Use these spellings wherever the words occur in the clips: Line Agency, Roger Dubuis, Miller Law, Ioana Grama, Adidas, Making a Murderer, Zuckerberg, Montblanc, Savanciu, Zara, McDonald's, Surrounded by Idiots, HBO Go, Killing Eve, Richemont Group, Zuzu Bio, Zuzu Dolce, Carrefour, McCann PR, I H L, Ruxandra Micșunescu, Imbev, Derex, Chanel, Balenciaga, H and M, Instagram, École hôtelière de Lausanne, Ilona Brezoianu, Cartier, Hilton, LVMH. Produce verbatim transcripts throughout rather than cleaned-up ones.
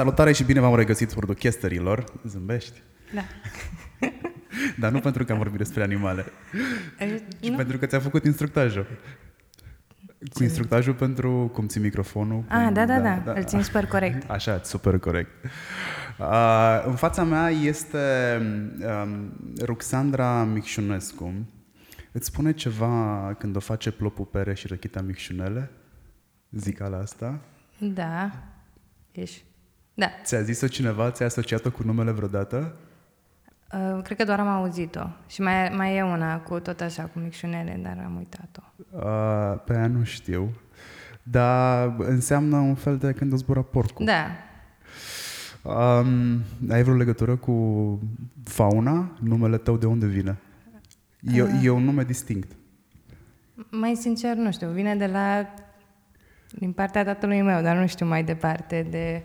Salutare și bine v-am regăsit producătorilor. Zâmbești? Da. Dar nu pentru că am vorbit despre animale, e, ci nu? pentru că ți-a făcut instructajul. Ce? Cu instructajul pentru cum ții microfonul. Ah, cum, da, da, da, da, îl țin super corect. Așa, super corect. Uh, în fața mea este uh, Ruxandra Micșunescu. Îți spune ceva când o face plopul pere și răchita micșunele? Zic ala asta? Da. Ești. Da. Ți-a zis-o cineva? Ți-a asociat-o cu numele vreodată? Uh, cred că doar am auzit-o. Și mai, mai e una cu tot așa, cu micșunele, dar am uitat-o. Uh, pe aia nu știu. Dar înseamnă un fel de când o zbura porcul. Da. Um, ai vreo legătură cu fauna? Numele tău de unde vine? E, uh, e un nume distinct. Mai sincer, nu știu. Vine de la... din partea tatălui meu, dar nu știu mai departe de,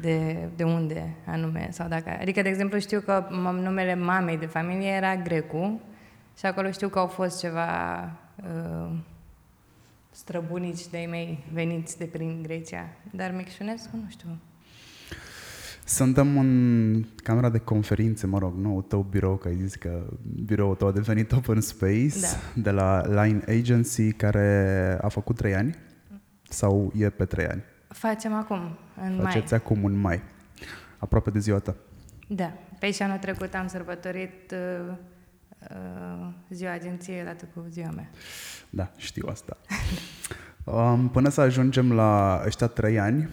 de, de unde anume. Sau dacă, adică, de exemplu, știu că numele mamei de familie era Grecu și acolo știu că au fost ceva uh, străbunici de-ai mei veniți de prin Grecia. Dar Micșunescu, nu știu. Suntem în camera de conferințe, mă rog, noul tău birou, că ai zis că biroul tău a devenit open space, da. De la Line Agency, care a făcut trei ani. Sau e pe trei ani? Facem acum, în Faceți mai. Faceți acum, în mai. Aproape de ziua ta. Da. Pe și anul trecut am sărbătorit uh, uh, ziua agenției odată cu ziua mea. Da, știu asta. um, până să ajungem la ăștia trei ani,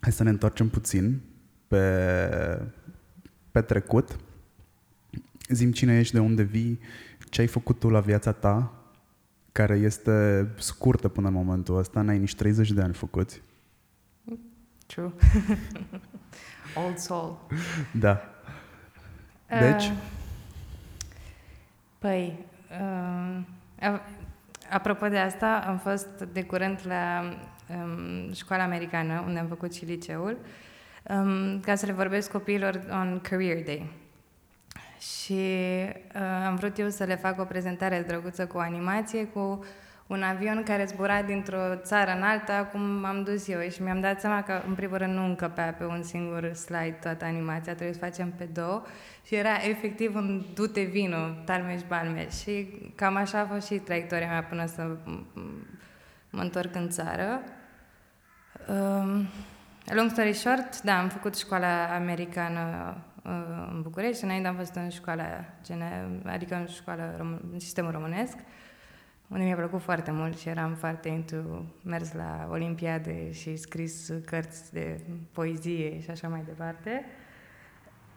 hai să ne întoarcem puțin pe, pe trecut. Zi-mi cine ești, de unde vii, ce ai făcut tu la viața ta, care este scurtă până în momentul ăsta, n-ai nici treizeci de ani făcuți. True. Old soul. Da. Deci? Uh, păi, uh, apropo de asta, am fost de curând la um, școala americană, unde am făcut și liceul, um, ca să le vorbesc copiilor on Career Day. Și uh, am vrut eu să le fac o prezentare drăguță cu animație, cu un avion care zbura dintr-o țară în alta, cum m-am dus eu. Și mi-am dat seama că, în primul rând, nu încăpea pe un singur slide toată animația, trebuie să facem pe două. Și era efectiv un du-te vino, talmeș-balmeș. Și cam așa a fost și traiectoria mea până să mă întorc în țară. Uh, long story short, da, am făcut școala americană în București, înainte am fost în școala, adică în școala român, sistemul românesc, unde mi-a plăcut foarte mult și eram foarte into, mers la olimpiade și scris cărți de poezie și așa mai departe.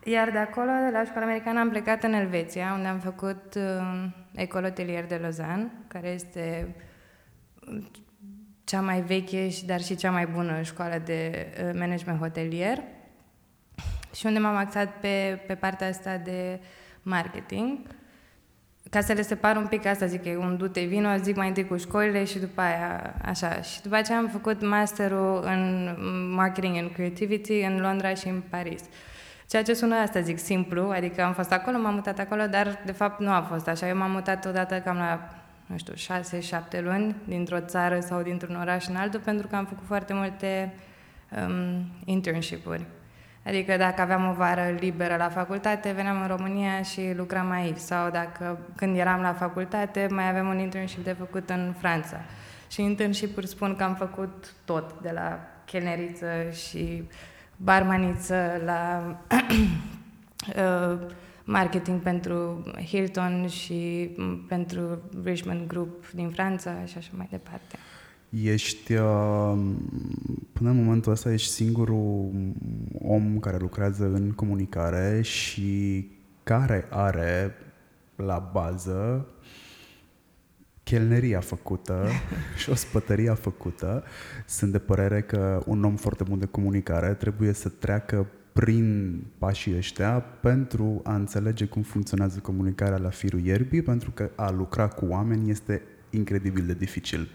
Iar de acolo, de la școala americană, am plecat în Elveția, unde am făcut École hôtelière de Lausanne, care este cea mai veche, dar și cea mai bună școală de management hotelier. Și unde m-am axat pe, pe partea asta de marketing. Ca să le separ un pic, asta zic că e un du-te vino, zic mai întâi cu școlile și după aia așa. Și după aceea am făcut masterul în marketing and creativity în Londra și în Paris. Ceea ce sună asta, zic, simplu, adică am fost acolo, m-am mutat acolo, dar de fapt nu a fost așa. Eu m-am mutat odată cam la, nu știu, șase, șapte luni dintr-o țară sau dintr-un oraș în altul, pentru că am făcut foarte multe um, internship-uri. Adică dacă aveam o vară liberă la facultate, veneam în România și lucram aici. Sau dacă, când eram la facultate, mai aveam un internship de făcut în Franța. Și internship-uri spun că am făcut tot, de la chelneriță și barmaniță la marketing pentru Hilton și pentru Richemont Group din Franța și așa mai departe. Ești, până în momentul ăsta, ești singurul om care lucrează în comunicare și care are la bază chelneria făcută și ospătăria făcută. Sunt de părere că un om foarte bun de comunicare trebuie să treacă prin pașii ăștia pentru a înțelege cum funcționează comunicarea la firul ierbii, pentru că a lucra cu oameni este incredibil de dificil.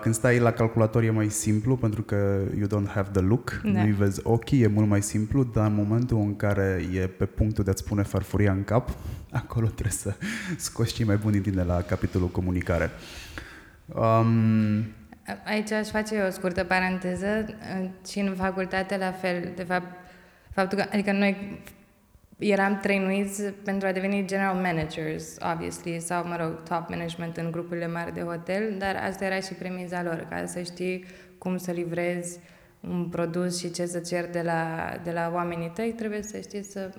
Când stai la calculator e mai simplu, pentru că you don't have the look, da. Nu-i vezi ochii, e mult mai simplu, dar în momentul în care e pe punctul de a-ți pune farfuria în cap, acolo trebuie să scoți cei mai buni din tine la capitolul comunicare. Um, Aici aș face o scurtă paranteză. Și în facultate, la fel, de fapt, faptul că, adică noi eram trainuiți pentru a deveni general managers, obviously, sau, mă rog, top management în grupurile mari de hotel, dar asta era și premiza lor, ca să știi cum să livrezi un produs și ce să ceri de la, de la oamenii tăi, trebuie să știi să,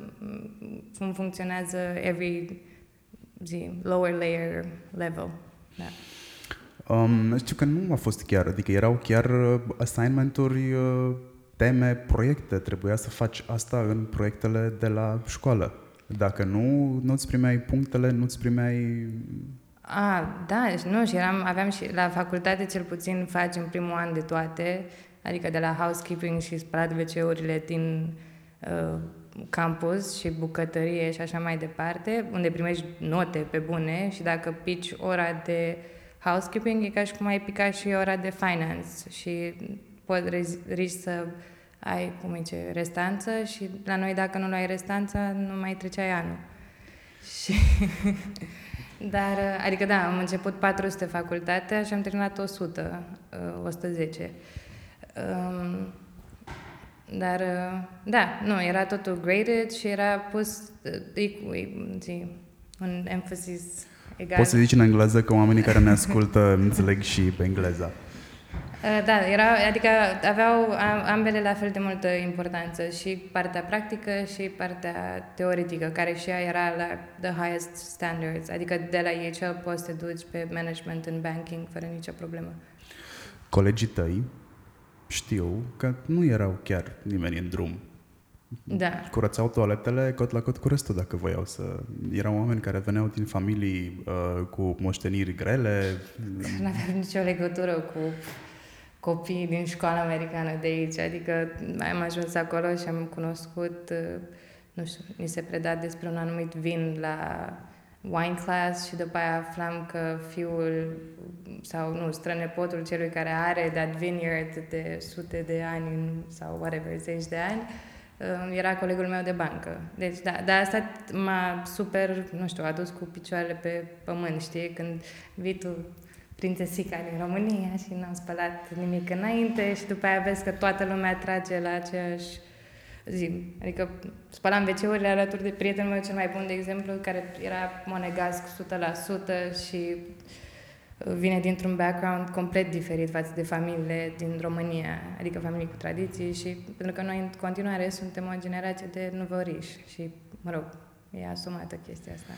cum funcționează every zi, lower layer level. Da. Um, știu că nu a fost chiar, adică erau chiar assignment-uri, teme, proiecte, trebuia să faci asta în proiectele de la școală. Dacă nu, nu-ți primeai punctele, nu-ți primeai... Ah, da, nu, și eram, aveam și la facultate cel puțin faci în primul an de toate, adică de la housekeeping și spălat ve ce-urile din uh, campus și bucătărie și așa mai departe, unde primești note pe bune și dacă pici ora de housekeeping e ca și cum ai picat și ora de finance și poți risci să ai, cum zice, restanță și la noi dacă nu luai restanța nu mai treceai anul. Și... Dar, adică da, am început patru sute facultate și am terminat o sută, o sută zece. Um, dar, da, nu, era totul graded și era pus uh, un emphasis egal. Poți să zici în engleză că oamenii care ne ascultă înțeleg și pe engleză. Uh, da, era, adică aveau ambele la fel de multă importanță, și partea practică și partea teoretică, care și ea era la the highest standards, adică de la I H L poți să te duci pe management în banking fără nicio problemă. Colegii tăi știu că nu erau chiar nimeni în drum. Da. Curățau toaletele cot la cot cu restul, dacă voiau să... Erau oameni care veneau din familii uh, cu moșteniri grele. Nu aveam nicio legătură cu copiii din școala americană de aici. Adică am ajuns acolo și am cunoscut, uh, nu știu, mi se preda despre un anumit vin la wine class și după aia aflam că fiul sau, nu, strănepotul celui care are that vineyard de sute de ani sau whatever, zeci de ani, era colegul meu de bancă. Deci, da, dar asta m-a super, nu știu, a dus cu picioarele pe pământ, știi? Când vii tu prințesica din România și n-am spălat nimic înainte și după aia vezi că toată lumea trage la aceeași zi. Adică spălam ve ce-urile alături de prietenul meu cel mai bun, de exemplu, care era monegasc o sută la sută și vine dintr-un background complet diferit față de familiile din România, adică familii cu tradiții, și pentru că noi în continuare suntem o generație de nuvăriși și, mă rog, e asumată chestia asta.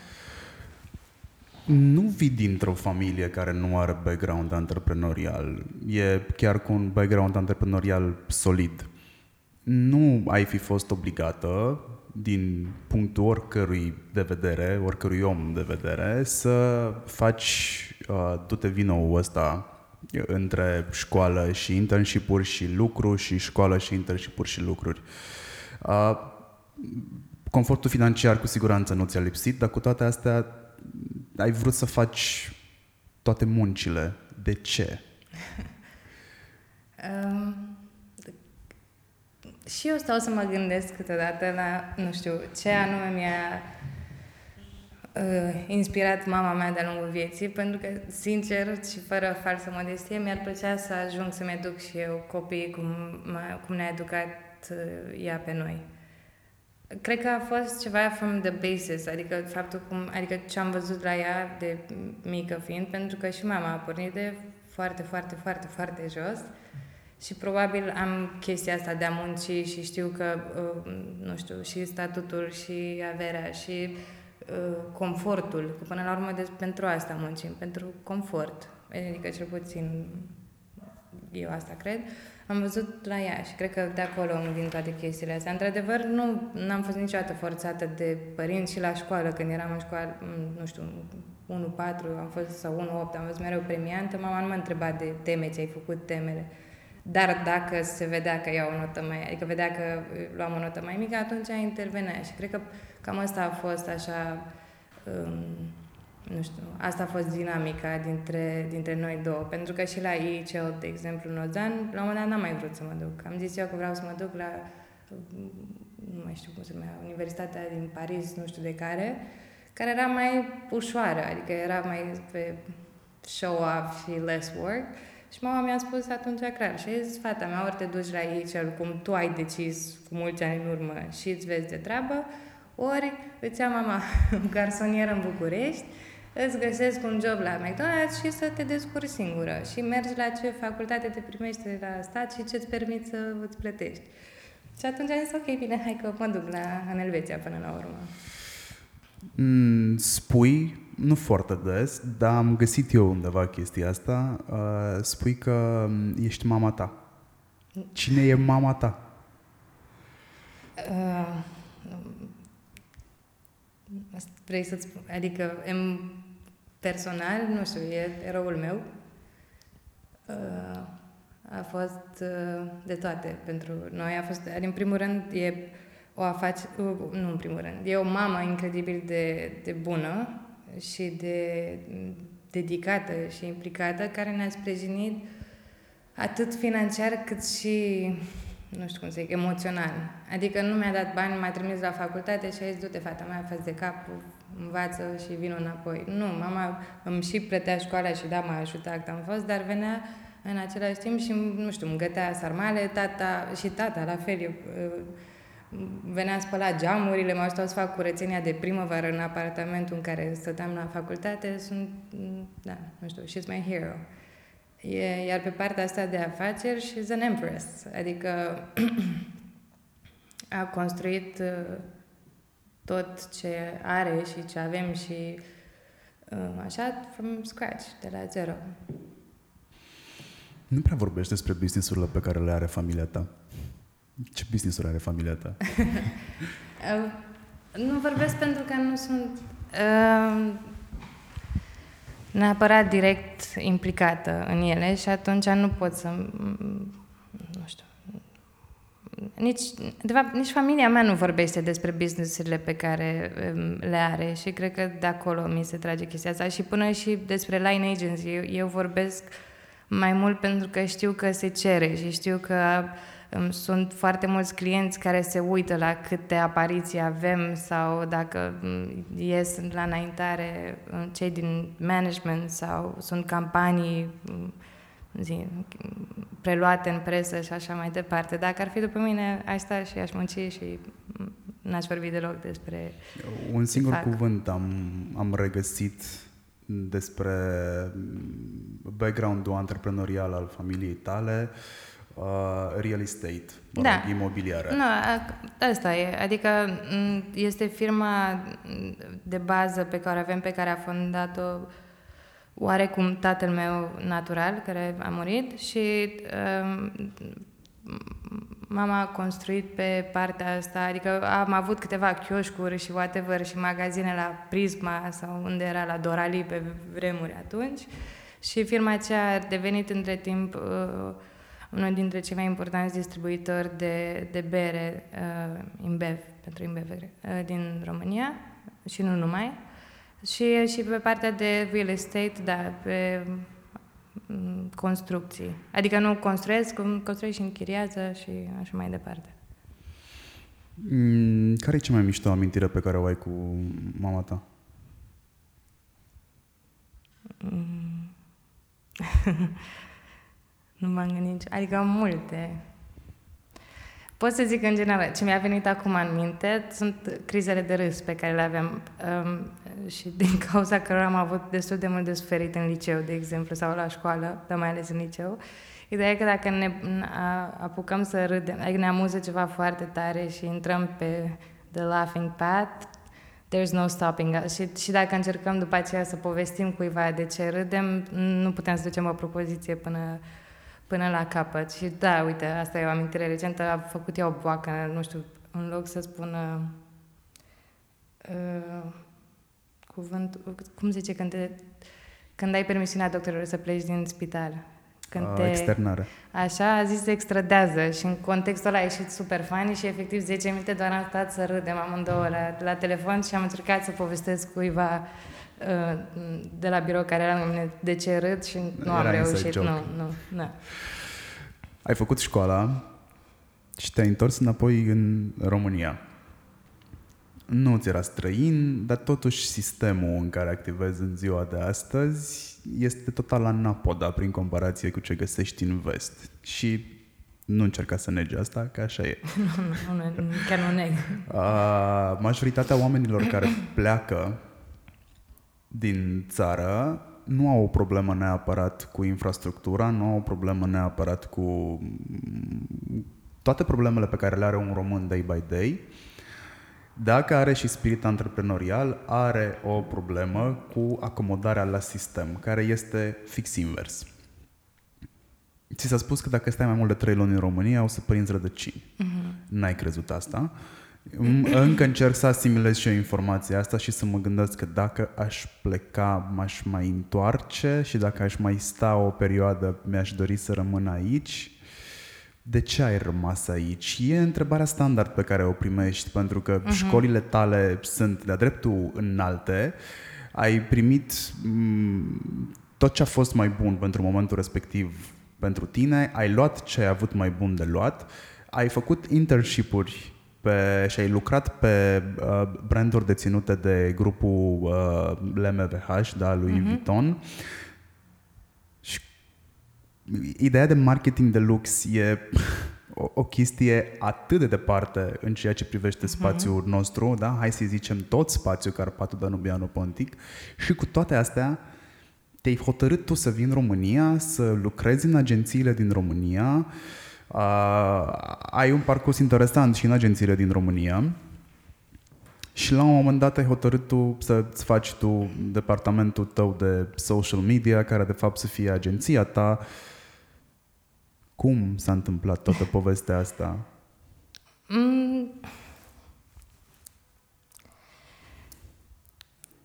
Nu vii dintr-o familie care nu are background antreprenorial, e chiar cu un background antreprenorial solid. Nu ai fi fost obligată, din punctul oricărui de vedere, oricărui om de vedere, să faci uh, du-te vino-ul ăsta între școală și internship-uri și lucru și școală și internship-uri și lucruri. Uh, confortul financiar cu siguranță nu ți-a lipsit, dar cu toate astea ai vrut să faci toate muncile. De ce? um... Și eu stau să mă gândesc câteodată la, nu știu, ce anume mi-a uh, inspirat mama mea de-a lungul vieții, pentru că, sincer și fără falsă modestie, mi-ar plăcea să ajung să-mi educ și eu copiii cum, cum ne-a educat uh, ea pe noi. Cred că a fost ceva from the basis, adică faptul cum, adică ce am văzut la ea de mică fiind, pentru că și mama a pornit de foarte, foarte, foarte, foarte jos. Și probabil am chestia asta de a munci și știu că, nu știu, și statutul, și averea, și confortul. Că până la urmă pentru asta muncim, pentru confort. Adică cel puțin eu asta cred. Am văzut la ea și cred că de acolo îmi vin toate chestiile astea. Într-adevăr, nu am fost niciodată forțată de părinți și la școală. Când eram în școală, nu știu, unu patru am fost, sau unu opt, am fost mereu premiantă. Mama nu m-a întrebat de teme, ce ai făcut temele. Dar dacă se vedea că iau o notă mai, adică vedea că luam o notă mai mică, atunci intervenea. Și cred că cam asta a fost așa, um, nu știu, asta a fost dinamica dintre, dintre noi două. Pentru că și la I H L, de exemplu, în Lausanne, la un moment dat n-am mai vrut să mă duc. Am zis eu că vreau să mă duc la, nu mai știu cum se numea, Universitatea din Paris, nu știu de care, care era mai ușoară, adică era mai pe show-off și less work. Și mama mi-a spus atunci clar și a zis, fata mea, ori te duci la ei, cum tu ai decis cu mulți ani în urmă și îți vezi de treabă, ori îți ia mama garsonieră în București, îți găsesc un job la McDonald's și să te descurci singură și mergi la ce facultate te primești de la stat și ce îți permiți să îți plătești. Și atunci am zis, ok, bine, hai că mă duc la, în Elveția până la urmă. Mm, spui, nu foarte des, dar am găsit eu undeva chestia asta, uh, spui că ești mama ta. Cine e mama ta? Uh, vrei să-ți spun, adică în personal, nu știu, e eroul meu. Uh, a fost uh, de toate pentru noi. A fost, în primul rând, e o afacere, nu în primul rând, e o mamă incredibil de, de bună și de dedicată și implicată, care ne-a sprijinit atât financiar cât și, nu știu cum să zic, emoțional. Adică nu mi-a dat bani, m-a trimis la facultate și a zis, du-te, fata mea, fă-ți de cap, învață și vin înapoi. Nu, mama îmi și plătea școala și da, m-a ajutat, am fost, dar venea în același timp și, nu știu, îmi gătea sarmale, tata și tata, la fel, eu, venea spăla geamurile, m-a ajutat să fac curățenia de primăvară în apartamentul în care stăteam la facultate. Sunt, da, nu știu, she's my hero. E, iar pe partea asta de afaceri, she's an empress. Adică a construit tot ce are și ce avem și așa, from scratch, de la zero. Nu prea vorbești despre business-urile pe care le are familia ta. Ce business-uri are familia ta? Nu vorbesc pentru că nu sunt uh, neapărat direct implicată în ele și atunci nu pot să... Nu știu... Nici, de fapt, nici familia mea nu vorbește despre business-urile pe care um, le are și cred că de acolo mi se trage chestia asta. Și până și despre Line Agency, eu, eu vorbesc mai mult pentru că știu că se cere și știu că... Sunt foarte mulți clienți care se uită la câte apariții avem sau dacă ies la înaintare cei din management sau sunt campanii zi, preluate în presă și așa mai departe. Dacă ar fi după mine, aș sta și aș munci și n-aș vorbi deloc despre... Un singur fac. cuvânt am, am regăsit despre background-ul antreprenorial al familiei tale. Uh, real estate, da. Imobiliară. Nu, no, asta e. Adică este firma de bază pe care o avem, pe care a fondat-o oarecum tatăl meu natural, care a murit și uh, mama a construit pe partea asta. Adică am avut câteva chioșcuri și whatever și magazine la Prisma sau unde era la Dorali pe vremuri atunci și firma aceea a devenit între timp uh, unul dintre cei mai importanți distribuitori de, de bere, uh, Imbev, pentru Imbev, uh, din România și nu numai. Și, și pe partea de real estate, da, pe um, construcții. Adică nu construiesc, construiesc și închiriază și așa mai departe. Mm, care e cea mai mișto amintire pe care o ai cu mama ta? Mm. Nu m-am gândit, adică am multe. Pot să zic în general, ce mi-a venit acum în minte sunt crizele de râs pe care le aveam um, și din cauza cărora am avut destul de mult de suferit în liceu, de exemplu, sau la școală, dar mai ales în liceu. Ideea e că dacă ne apucăm să râdem, adică ne amuză ceva foarte tare și intrăm pe the laughing path, there's no stopping us. Și, și dacă încercăm după aceea să povestim cuiva de ce râdem, nu putem să ducem o propoziție până... până la capăt. Și da, uite, asta e o amintire recentă, am făcut eu o boacă, nu știu, în loc să spună uh, cuvânt, cum se zice, când, te, când ai permisiunea doctorilor să pleci din spital. Când uh, te, externare. Așa, a zis se extradează și în contextul ăla a ieșit super funny și efectiv zece minute doar am stat să râdem amândouă la, la telefon și am încercat să povestesc cuiva de la birou care era în mine de ce râd și nu am era reușit. Nu, nu, nu. Ai făcut școala și te-ai întors înapoi în România. nu ți era străin, dar totuși sistemul în care activezi în ziua de astăzi este total anapoda prin comparație cu ce găsești în vest. Și nu încerca să negi asta, că așa e. Nu, nu, nu, chiar nu neg. A, majoritatea oamenilor care pleacă din țară nu au o problemă neapărat cu infrastructura, nu au o problemă neapărat cu toate problemele pe care le are un român day by day. Dacă are și spirit antreprenorial, are o problemă cu acomodarea la sistem, care este fix invers. Ți s-a spus că dacă stai mai mult de trei luni în România, o să prinzi rădăcini. Mm-hmm. N-ai crezut asta. Încă încerc să asimilez și eu informația asta și să mă gândesc că dacă aș pleca, m-aș mai întoarce și dacă aș mai sta o perioadă, mi-aș dori să rămân aici. De ce ai rămas aici? E întrebarea standard pe care o primești, pentru că uh-huh. școlile tale sunt de-a dreptul înalte, ai primit tot ce a fost mai bun pentru momentul respectiv pentru tine, ai luat ce ai avut mai bun de luat, ai făcut internship-uri pe, și ai lucrat pe uh, branduri deținute de grupul uh, L V M H, da, lui uh-huh. Vuitton. Ideea de marketing de lux e o, o chestie atât de departe în ceea ce privește spațiul mm-hmm. nostru, da? Hai să zicem tot spațiul Carpatul Danubiano-Pontic, și cu toate astea te-ai hotărât tu să vii în România, să lucrezi în agențiile din România, uh, ai un parcurs interesant și în agențiile din România și la un moment dat ai hotărât tu să-ți faci tu departamentul tău de social media, care de fapt să fie agenția ta. Cum s-a întâmplat toată povestea asta?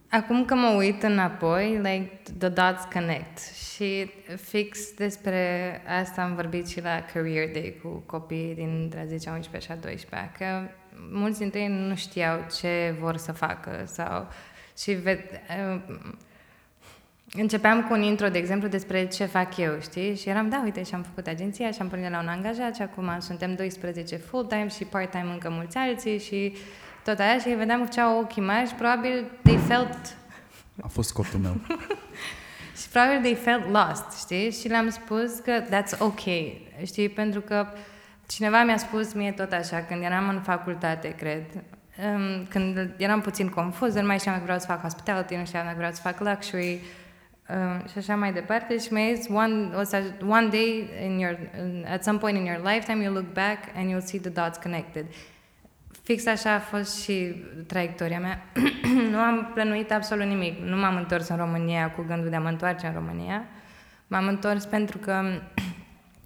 Acum că mă uit înapoi, like, the dots connect. Și fix despre asta am vorbit și la Career Day cu copiii dintre zece, unsprezece și doisprezece, că mulți dintre ei nu știau ce vor să facă. Sau... Și ve- începeam cu un intro, de exemplu, despre ce fac eu, știi? Și eram, da, uite, și-am făcut agenția, și-am pornit la un angajat și acum suntem doisprezece full-time și part-time încă mulți alții și tot aia, și îi vedeam ce au ochii mari și probabil they felt... A fost scopul meu. Și probabil they felt lost, știi? Și le-am spus că that's okay, știi? Pentru că cineva mi-a spus mie tot așa, când eram în facultate, cred, când eram puțin confuză, nu mai știam că vreau să fac hospitality, nu știam că vreau să fac luxury, Um, și așa mai departe, și mi-a zis one, one day in your, at some point in your lifetime you look back and you'll see the dots connected. Fix așa a fost și traiectoria mea. Nu am plănuit absolut nimic, nu m-am întors în România cu gândul de a mă întoarce în România. M-am întors pentru că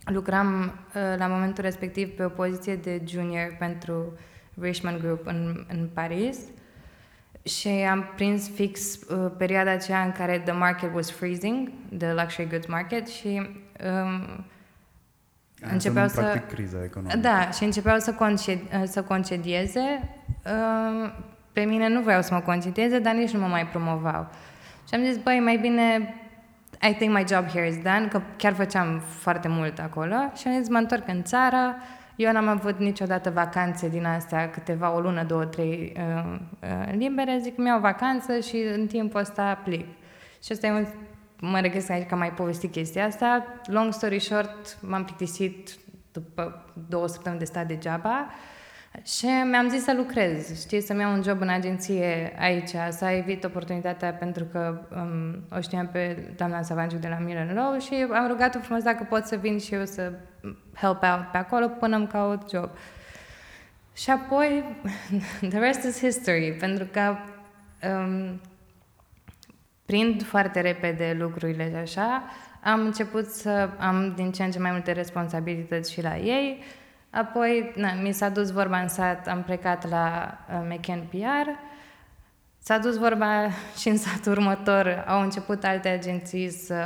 lucram la momentul respectiv pe o poziție de junior pentru Richemont Group în, în Paris. Și am prins fix uh, perioada aceea în care the market was freezing, the luxury goods market, și um, începeau să... practic criza economică. Da, și începeau să, concedi- să concedieze. Uh, pe mine nu voiau să mă concedieze, dar nici nu mă mai promovau. Și am zis, băi, mai bine I think my job here is done, că chiar făceam foarte mult acolo. Și am zis, mă întorc în țară. Eu n-am avut niciodată vacanțe din astea, câteva, o lună, două, trei uh, uh, libere, zic, mi-au vacanță și în timpul ăsta plec. Și ăsta e un... Mă regăsesc aici că am mai povestit chestia asta. Long story short, m-am plictisit după două săptămâni de stat degeaba și mi-am zis să lucrez, știi, să-mi iau un job în agenție aici, să evit oportunitatea, pentru că um, o știam pe doamna Savanciu de la Miller Law și am rugat-o frumos dacă pot să vin și eu să help out pe acolo până îmi caut job. Și apoi, the rest is history, pentru că um, prind foarte repede lucrurile și așa, am început să am din ce în ce mai multe responsabilități și la ei. Apoi, na, mi s-a dus vorba în sat, am plecat la uh, McCann P R, s-a dus vorba și în satul următor, au început alte agenții să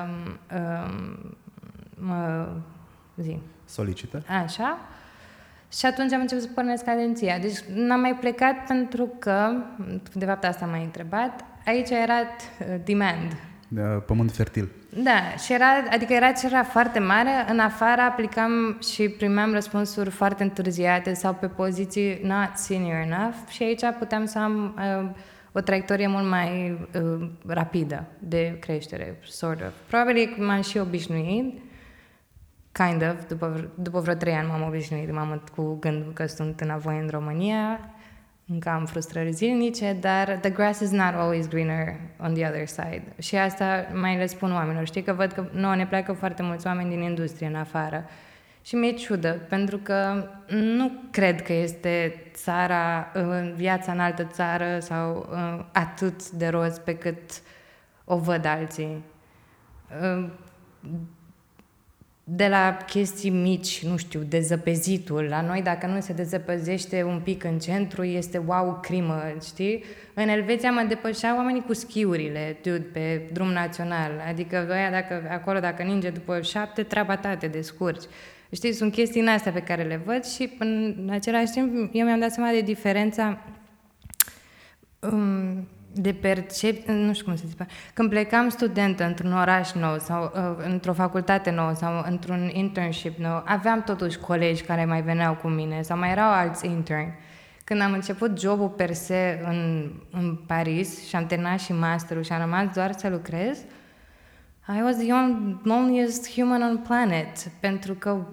mă uh, zi. Solicită. Așa. Și atunci am început să pornesc agenția. Deci n-am mai plecat pentru că, de fapt asta m-a întrebat, aici era demand. pământ fertil. Da, și era, adică era cererea foarte mare, în afară aplicam și primeam răspunsuri foarte întârziate sau pe poziții not senior enough și aici puteam să am uh, o traiectorie mult mai uh, rapidă de creștere, sort of. Probabil m-am și obișnuit, kind of, după, după vreo trei ani m-am obișnuit, m-am cu gândul că sunt înapoi în România, încă am frustrări zilnice, dar the grass is not always greener on the other side. Și asta mai le spun oamenilor. Știi că văd că nouă ne pleacă foarte mulți oameni din industrie în afară. Și mi-e ciudă, pentru că nu cred că este țara, viața în altă țară sau atât de roz pe cât o văd alții. De la chestii mici, nu știu, dezăpezitul. La noi, dacă nu se dezăpezește un pic în centru, este wow, crimă, știi? În Elveția mă depășeau oamenii cu schiurile, dude, pe drum național. Adică, aia, dacă, acolo, dacă ninge după șapte, treaba ta, te descurci. Știi, sunt chestii în astea pe care le văd și, în același timp, eu mi-am dat seama de diferența um, de percepție, nu știu cum se zice. Când plecam studentă într-un oraș nou sau uh, într-o facultate nouă sau într-un internship nou, aveam totuși colegi care mai veneau cu mine sau mai erau alți interni. Când am început jobul per se în, în Paris și am terminat și masterul și am rămas doar să lucrez, I was the loneliest human on planet, pentru că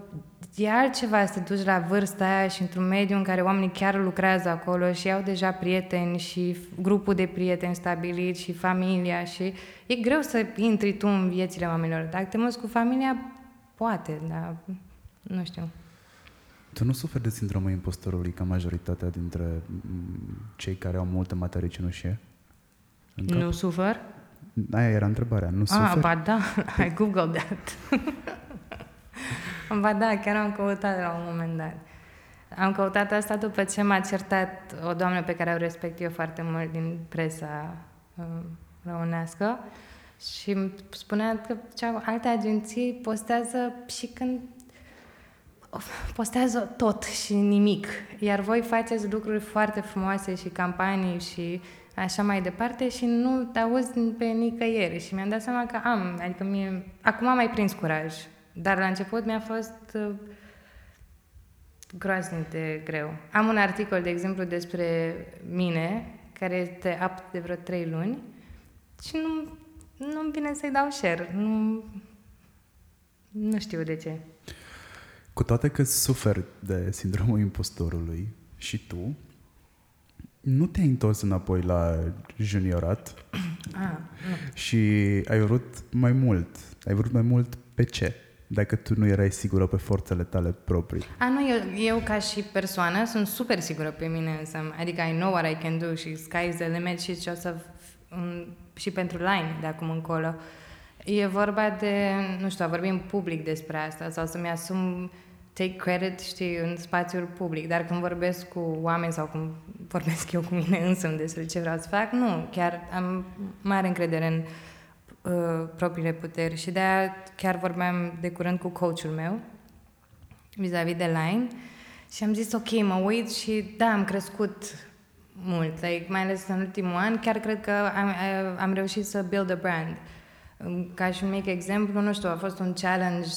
e altceva să te duci la vârsta aia și într-un mediu în care oamenii chiar lucrează acolo și au deja prieteni și grupul de prieteni stabilit și familia și e greu să intri tu în viețile oamenilor. Dacă te muți cu familia, poate, dar nu știu. Tu nu suferi de sindromul impostorului ca majoritatea dintre cei care au multă materie cenușie? Nu sufăr? Aia era întrebarea, nu suferi? Ah, ba da, I googled that. Ba da, chiar am căutat la un moment dat. Am căutat asta după ce m-a certat o doamnă pe care o respect eu foarte mult din presa uh, românească și spunea că alte agenții postează și când postează tot și nimic, iar voi faceți lucruri foarte frumoase și campanii și așa mai departe și nu te auzi pe nicăieri și mi-am dat seama că am, adică mie, acum am mai prins curaj. Dar la început mi-a fost uh, groaznic de greu. Am un articol, de exemplu, despre mine, care este up de vreo trei luni și nu, nu-mi vine să-i dau share. Nu, nu știu de ce. Cu toate că suferi de sindromul impostorului și tu, nu te-ai întors înapoi la juniorat ah, și ai vrut mai mult. Ai vrut mai mult pe ce? Dacă tu nu erai sigură pe forțele tale proprii. A, nu, eu, eu ca și persoană sunt super sigură pe mine însă. Adică I know what I can do și sky is the limit și ce o să... și pentru Line de acum încolo. E vorba de, nu știu, a vorbi în public despre asta sau să-mi asum take credit, știi, în spațiul public. Dar când vorbesc cu oameni sau cum vorbesc eu cu mine însămi despre ce vreau să fac, nu. Chiar am mare încredere în propriile puteri și de-aia chiar vorbeam de curând cu coachul meu vis-a-vis de Line și am zis ok, mă uit și da, am crescut mult, like, mai ales în ultimul an, chiar cred că am, am reușit să build a brand. Ca și un mic exemplu, nu știu, a fost un challenge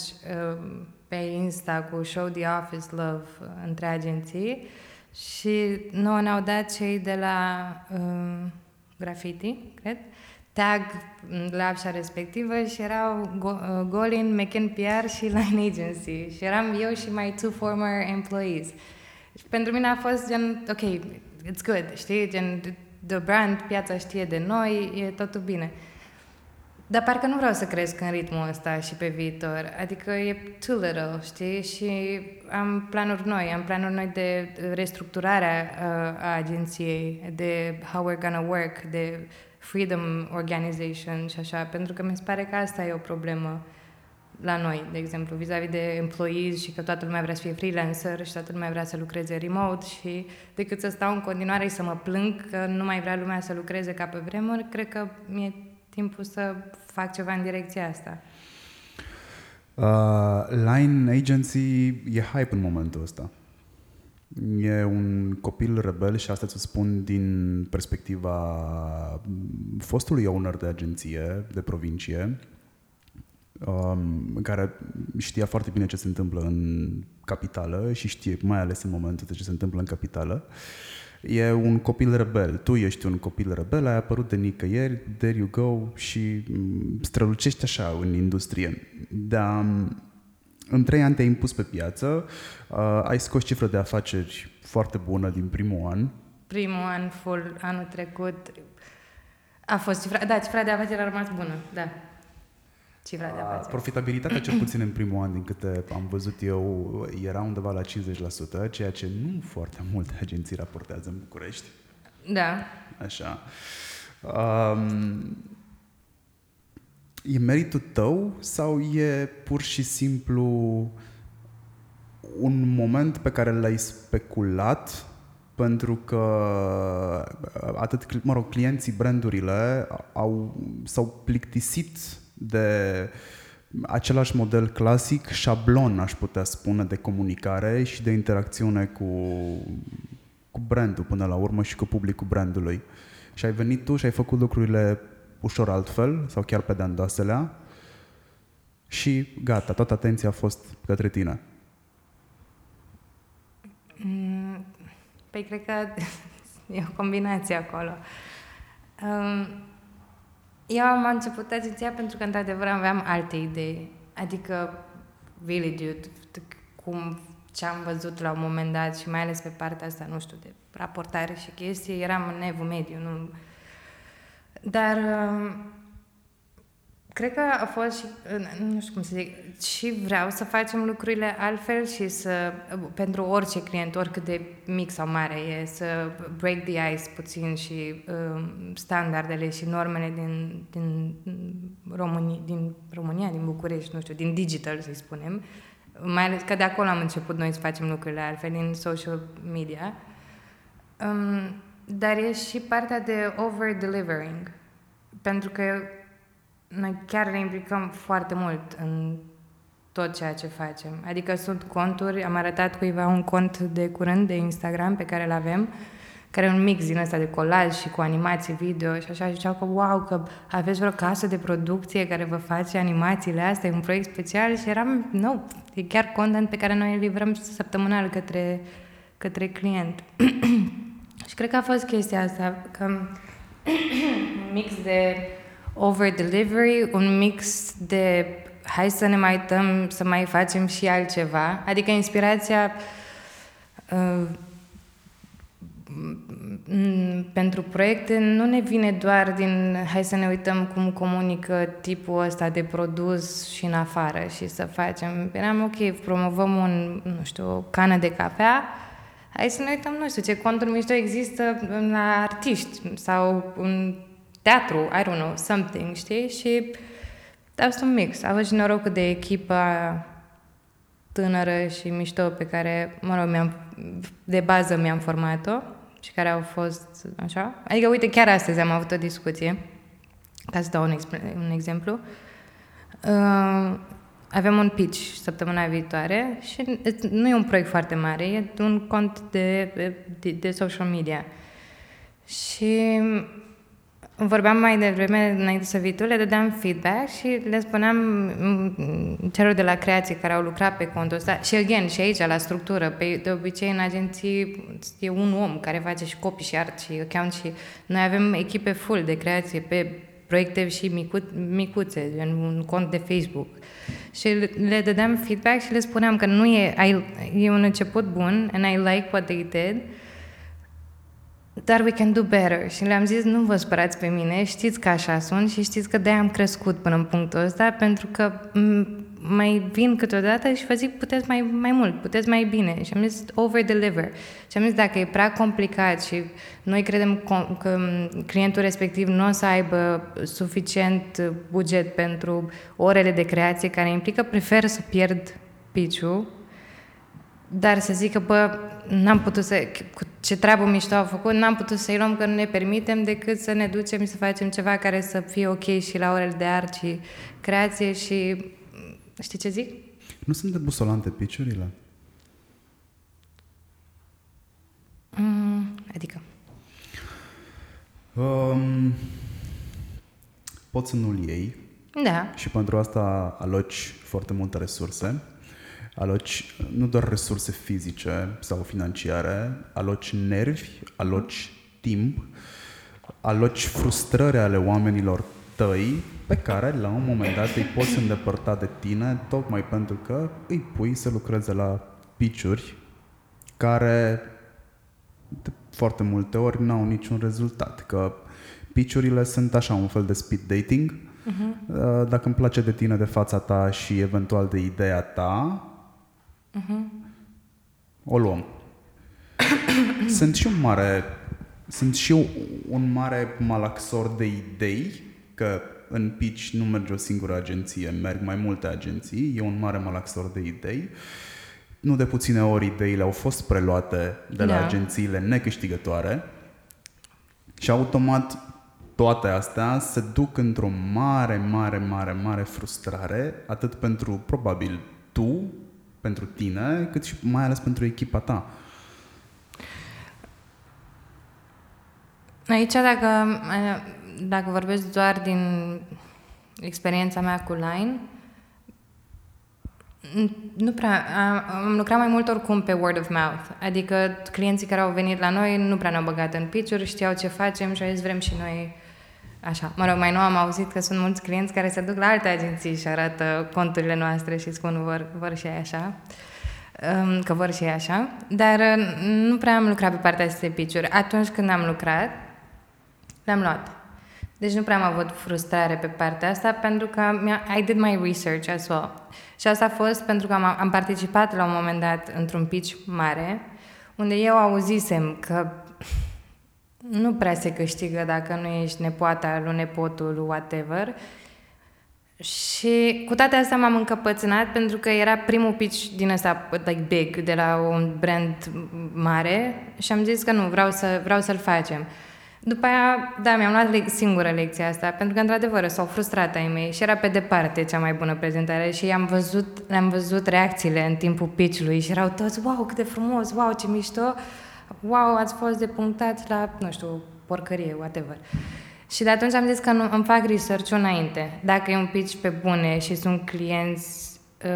pe Insta cu Show the Office Love între agenții și nouă ne-au dat cei de la uh, Graffiti, cred, tag la apșa respectivă și erau gol în McCann P R și Line Agency. Și eram eu și my two former employees. Și pentru mine a fost gen, ok, it's good, știi? Gen, the brand, piața știe de noi, e totul bine. Dar parcă nu vreau să cresc în ritmul ăsta și pe viitor. Adică e too little, știi? Și am planuri noi, am planuri noi de restructurarea a agenției, de how we're gonna work, de Freedom Organization și așa, pentru că mi se pare că asta e o problemă la noi, de exemplu, vis-a-vis de employees și că toată lumea vrea să fie freelancer și toată lumea vrea să lucreze remote și decât să stau în continuare și să mă plâng că nu mai vrea lumea să lucreze ca pe vremuri, cred că mi-e timpul să fac ceva în direcția asta. Uh, Line Agency e hype în momentul ăsta. E un copil rebel și asta ți-o spun din perspectiva fostului owner de agenție, de provincie, care știa foarte bine ce se întâmplă în capitală și știe mai ales în momentul de ce se întâmplă în capitală. E un copil rebel. Tu ești un copil rebel, ai apărut de nicăieri, there you go, și strălucești așa în industrie. Dar în trei ani te-ai impus pe piață, uh, ai scos cifră de afaceri foarte bună din primul an. Primul an, full, anul trecut, a fost cifra, da, cifra de afaceri a rămas bună, da. Cifra de afaceri. Profitabilitatea, cel puțin în primul an, din câte am văzut eu, era undeva la cincizeci la sută, ceea ce nu foarte multe agenții raportează în București. Da. Așa. Um, E meritul tău sau e pur și simplu un moment pe care l-ai speculat pentru că atât, mă rog, clienții, brandurile au, s-au plictisit de același model clasic, șablon, aș putea spune, de comunicare și de interacțiune cu, cu brandul până la urmă și cu publicul brandului. Și ai venit tu și ai făcut lucrurile ușor altfel sau chiar pe de-andoaselea și gata, toată atenția a fost către tine. Păi cred că e o combinație acolo. Eu am început agenția pentru că într-adevăr aveam alte idei, adică really dude, cum ce am văzut la un moment dat și mai ales pe partea asta, nu știu, de raportare și chestii, eram în evul mediu, nu. Dar cred că a fost și, nu știu cum să zic, și vreau să facem lucrurile altfel și să, pentru orice client, oricât de mic sau mare e, să break the ice puțin și um, standardele și normele din, din, România, din România, din București, nu știu, din digital, să-i spunem. Mai ales că de acolo am început noi să facem lucrurile altfel, din social media. Um, Dar e și partea de over-delivering, pentru că noi chiar ne implicăm foarte mult în tot ceea ce facem. Adică sunt conturi, am arătat cuiva un cont de curând de Instagram pe care îl avem, care e un mix din ăsta de colaj și cu animații video și așa, și ziceau că wow, că aveți vreo casă de producție care vă face animațiile astea, e un proiect special și eram, no, e chiar content pe care noi îl livrăm săptămânal către, către client. Și cred că a fost chestia asta, că un mix de over-delivery, un mix de hai să ne mai dăm, să mai facem și altceva. Adică inspirația uh, pentru proiecte nu ne vine doar din hai să ne uităm cum comunică tipul ăsta de produs și în afară și să facem. Eram ok, promovăm un, nu știu, o cană de cafea, hai să ne uităm, nu știu, ce conturi mișto există la artiști sau în teatru, I don't know, something, știi? Și a fost un mix. A fost și norocul de echipa tânără și mișto pe care, mă rog, mi-am, de bază mi-am format-o și care au fost așa. Adică, uite, chiar astăzi am avut o discuție, ca să dau un, exp- un exemplu. Uh, Avem un pitch săptămâna viitoare și nu e un proiect foarte mare, e un cont de, de, de social media. Și vorbeam mai devreme, înainte să vii tu, le dădeam feedback și le spuneam celor de la creație care au lucrat pe contul ăsta. Și, again, și aici, la structură, pe, de obicei în agenții e un om care face și copii și art și account și noi avem echipe full de creație pe proiecte și micu- micuțe, în un cont de Facebook. Și le dădeam feedback și le spuneam că nu e, I, e un început bun and I like what they did, dar we can do better. Și le-am zis, nu vă spărați pe mine, știți că așa sunt și știți că de-aia am crescut până în punctul ăsta, pentru că m- mai vin câteodată și vă zic, puteți mai, mai mult, puteți mai bine. Și am zis, over-deliver. Și am zis, dacă e prea complicat și noi credem că clientul respectiv nu o să aibă suficient buget pentru orele de creație care implică, prefer să pierd pitch-ul, dar să zic că, bă, n-am putut să, ce treabă mișto au făcut, n-am putut să-i luăm că nu ne permitem decât să ne ducem și să facem ceva care să fie ok și la orele de art și creație și... Știi ce zic? Nu sunt debusolante piciurile? Adică... Um, poți să nu-l iei. Da. Și pentru asta aloci foarte multe resurse. Aloci nu doar resurse fizice sau financiare, aloci nervi, aloci timp, aloci frustrări ale oamenilor tăi pe care la un moment dat îi poți îndepărta de tine tocmai pentru că îi pui să lucreze la piciuri care de foarte multe ori n-au niciun rezultat. Că piciurile sunt așa un fel de speed dating. Uh-huh. Dacă îmi place de tine, de fața ta și eventual de ideea ta, uh-huh, o luăm. Sunt și un mare, sunt și un mare malaxor de idei, că în pitch nu merge o singură agenție, merg mai multe agenții, e un mare malaxor de idei. Nu de puține ori ideile au fost preluate de la, da, agențiile necâștigătoare și automat toate astea se duc într-o mare, mare, mare, mare frustrare, atât pentru, probabil, tu, pentru tine, cât și mai ales pentru echipa ta. Aici, dacă, dacă vorbesc doar din experiența mea cu Line, nu prea, am lucrat mai mult oricum pe word of mouth. Adică clienții care au venit la noi nu prea ne-au băgat în pitch-uri, știau ce facem și au zis vrem și noi așa. Mă rog, mai nou am auzit că sunt mulți clienți care se duc la alte agenții și arată conturile noastre și spun vor, vor și ei așa, că vor și ei așa. Dar nu prea am lucrat pe partea acestei pitch-uri. Atunci când am lucrat, le-am luat. Deci nu prea am avut frustrare pe partea asta, pentru că I did my research as well. Și asta a fost pentru că am, am participat la un moment dat într-un pitch mare, unde eu auzisem că nu prea se câștigă dacă nu ești nepoata lui nepotul, whatever. Și cu toate astea m-am încăpățânat pentru că era primul pitch din ăsta, like big, de la un brand mare și am zis că nu, vreau, să, vreau să-l facem. După aia, da, mi-am luat le- singură lecția asta, pentru că, într-adevăr, s-au frustrat ai mei și era pe departe cea mai bună prezentare și am văzut, le-am văzut reacțiile în timpul pitch-ului și erau toți, wow, cât de frumos, wow, ce mișto, wow, ați fost depunctați la, nu știu, porcărie, whatever. Și de atunci am zis că nu, îmi fac research-ul înainte. Dacă e un pitch pe bune și sunt clienți... Uh,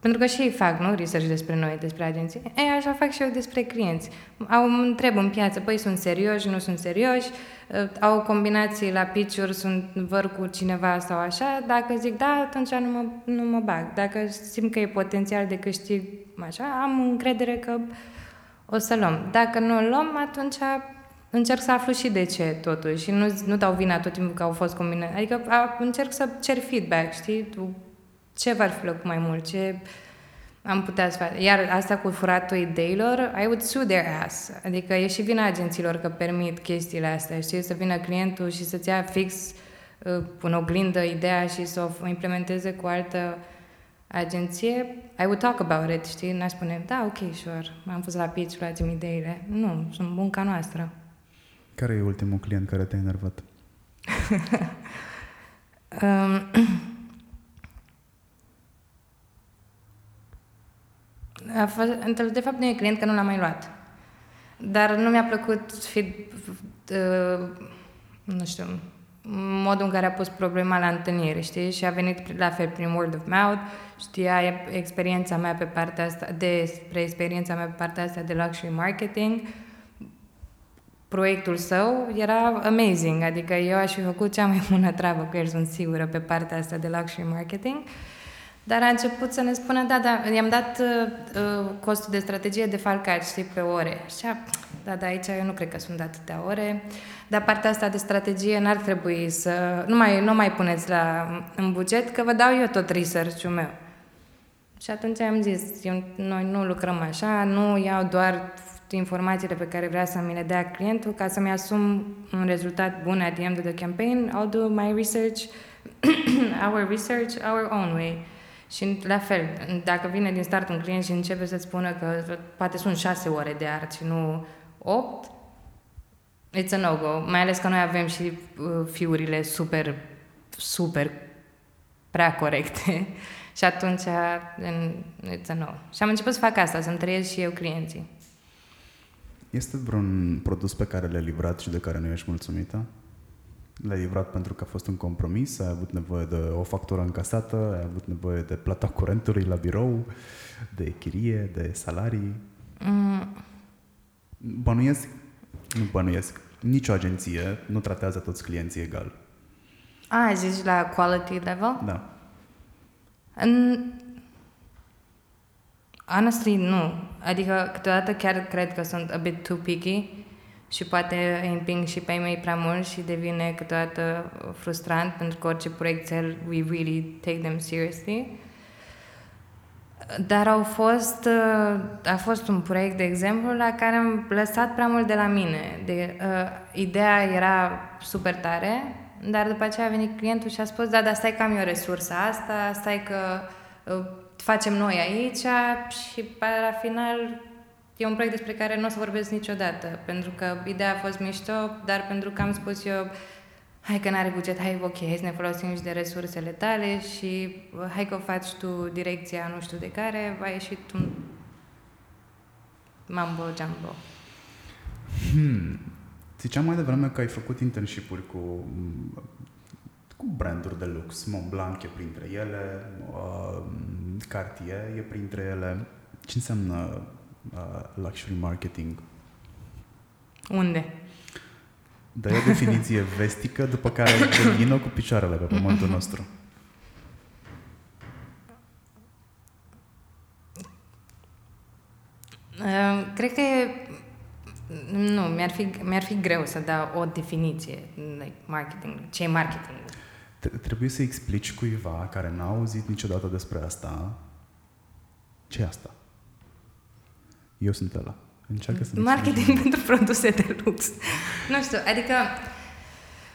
Pentru că și ei fac, nu? Research despre noi, despre agenții. E, așa fac și eu despre clienți. Au, întreb în piață, păi sunt serioși, nu sunt serioși, au combinații la pitch-uri, sunt văr cu cineva sau așa, dacă zic da, atunci nu mă, nu mă bag. Dacă simt că e potențial de câștig, așa, am încredere că o să luăm. Dacă nu o luăm, atunci încerc să aflu și de ce, totuși. Și nu, nu dau vina tot timpul că au fost combinații. Adică a, încerc să cer feedback, știi? Ce v-ar fi plăcut mai mult? Ce am putea să fac? Iar asta cu furatul ideilor, I would sue their ass. Adică e și vina agenților că permit chestiile astea, știi? Să vină clientul și să-ți ia fix uh, în oglindă ideea și să o implementeze cu altă agenție. I would talk about it, știi? N-aș spune, da, ok, sure, m-am pus la pitch, luați-mi ideile. Nu, sunt bun ca noastră. Care e ultimul client care te-a enervat? um, A fost, de fapt nu e client, că nu l-am mai luat. Dar nu mi-a plăcut fi, uh, nu știu, modul în care a pus problema la întâlnire, știi? Și a venit la fel prin word of mouth, știa experiența mea pe partea asta, despre experiența mea pe partea asta de luxury marketing. Proiectul său era amazing, adică eu aș fi făcut cea mai bună treabă, că el sunt sigură pe partea asta de luxury marketing. Dar a început să ne spună, da, da, i-am dat uh, costul de strategie de falcat, știi, pe ore. Și a, da, da, aici eu nu cred că sunt atâtea ore, dar partea asta de strategie n-ar trebui să... Nu mai, nu mai puneți la, în buget, că vă dau eu tot research-ul meu. Și atunci am zis, eu, noi nu lucrăm așa, nu iau doar informațiile pe care vrea să mi le dea clientul, ca să-mi asum un rezultat bun at the end of the campaign, I'll do my research, our research, our own way. Și la fel, dacă vine din start un client și începe să-ți spună că poate sunt șase ore de art și nu opt, it's a no-go. Mai ales că noi avem și fiurile super, super prea corecte. Și atunci it's a no. Și am început să fac asta, să-mi trăiesc și eu clienții. Este vreun produs pe care l-ai livrat și de care nu ești mulțumită? L-ai livrat pentru că a fost un compromis? Ai avut nevoie de o factură încasată? Ai avut nevoie de plata curentului la birou? De chirie? De salarii? Mm. Bănuiesc? Nu bănuiesc. Nici o agenție nu tratează toți clienții egal. A, zici la quality level? Da. În... Honestly, nu. Adică câteodată chiar cred că sunt a bit too picky și poate îi împing și pe ei mei prea mult și devine câteodată frustrant pentru că orice proiect țel, we really take them seriously. Dar au fost, a fost un proiect, de exemplu, la care am lăsat prea mult de la mine. De, uh, ideea era super tare, dar după aceea a venit clientul și a spus, da, dar stai că am eu resursa asta, stai că... Uh, facem noi aici și la final e un proiect despre care nu o să vorbesc niciodată, pentru că ideea a fost mișto, dar pentru că am spus eu hai că n-are buget, hai ok, hai să ne folosim și de resursele tale și hai că o faci tu direcția nu știu de care, va ieși un mambo-jambo. Hmm. Ziceam mai devreme că ai făcut internship-uri cu... cu branduri de lux. Montblanc e printre ele, uh, Cartier e printre ele. Ce înseamnă uh, luxury marketing? Unde? Dă-i o definiție vestică, după care vin-o cu picioarele pe pământul nostru. Uh, cred că e... Nu, mi-ar fi, mi-ar fi greu să dau o definiție. Like marketing. Ce e marketing? Trebuie să explici cuiva care n-a auzit niciodată despre asta. Ce asta? Eu sunt ăla. Încearcă să marketing pentru produse de lux. Nu știu, adică...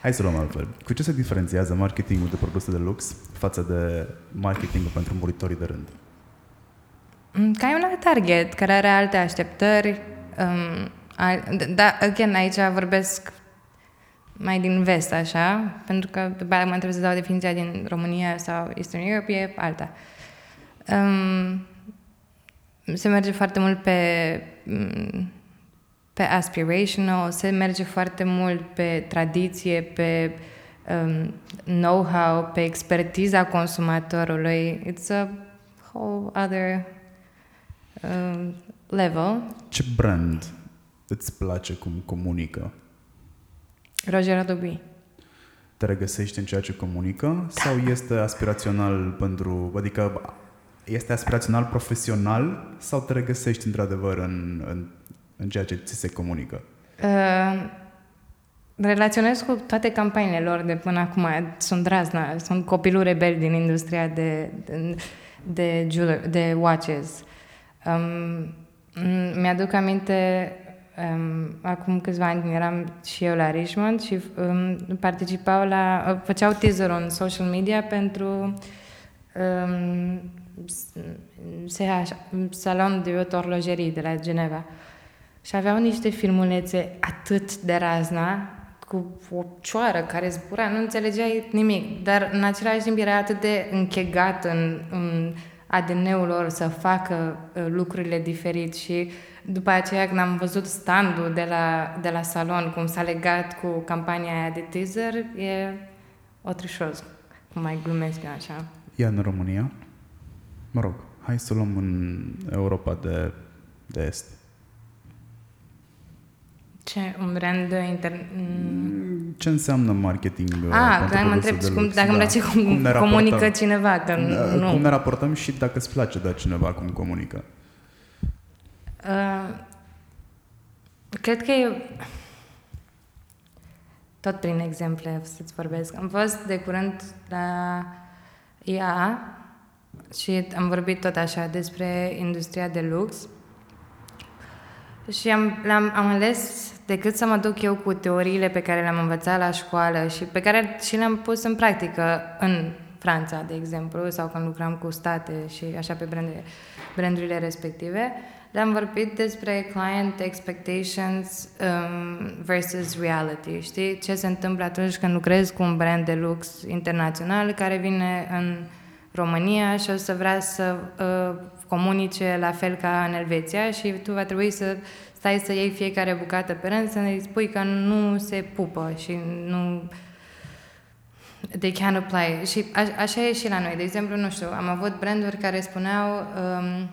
Hai să luăm altfel. Cu ce se diferențiază marketingul de produse de lux față de marketingul pentru muritorii de rând? Că ai un alt target care are alte așteptări. Um, da, again, aici vorbesc mai din vest, așa, pentru că după aia mă trebuie să dau definiția din România sau Eastern Europe, e alta. Um, se merge foarte mult pe, pe aspirational, se merge foarte mult pe tradiție, pe um, know-how, pe expertiza consumatorului. It's a whole other um, level. Ce brand îți place cum comunică? Roger Dubuis. Te regăsești în ceea ce comunică? Da. Sau este aspirațional pentru... Adică este aspirațional profesional sau te regăsești într-adevăr în, în, în ceea ce ți se comunică? Uh, relaționez cu toate campaniile lor de până acum. Sunt razna, sunt copilul rebel din industria de, de, de, jewelry, de watches. Um, mi-aduc aminte... Um, acum câțiva ani eram și eu la Richemont și um, participau la... Uh, făceau teaser-ul în social media pentru um, S H, Salon de Haute Horlogerie de la Geneva. Și aveau niște filmulețe atât de razna cu o cioară care zbura, nu înțelegeai nimic, dar în același timp era atât de închegat în, în A D N-ul lor să facă uh, lucrurile diferit și după aceea când am văzut standul de la, de la salon, cum s-a legat cu campania aia de teaser, e otrișos, cum mai glumesc eu așa. Ia în România, mă rog, hai să luăm în Europa de, de Est. Ce? Un brand de internet? Ce înseamnă marketing? Ah, că mă întreb cum, dacă da. Îmi place cum, cum comunică cineva. Că nu. Cum ne raportăm și dacă îți place de cineva cum comunică. Uh, cred că e... Tot prin exemple să-ți vorbesc. Am fost de curând la I A A și am vorbit tot așa despre industria de lux și am, l-am, am ales decât să mă duc eu cu teoriile pe care le-am învățat la școală și pe care și le-am pus în practică în Franța, de exemplu, sau când lucram cu state și așa pe brandurile, brandurile respective. Le-am vorbit despre client expectations um, versus reality. Știi ce se întâmplă atunci când lucrezi cu un brand de lux internațional care vine în România și o să vrea să uh, comunice la fel ca în Elveția și tu va trebui să stai să iei fiecare bucată pe rând, să ne spui că nu se pupă și nu... They can apply. Și a, așa e și la noi. De exemplu, nu știu, am avut branduri care spuneau um,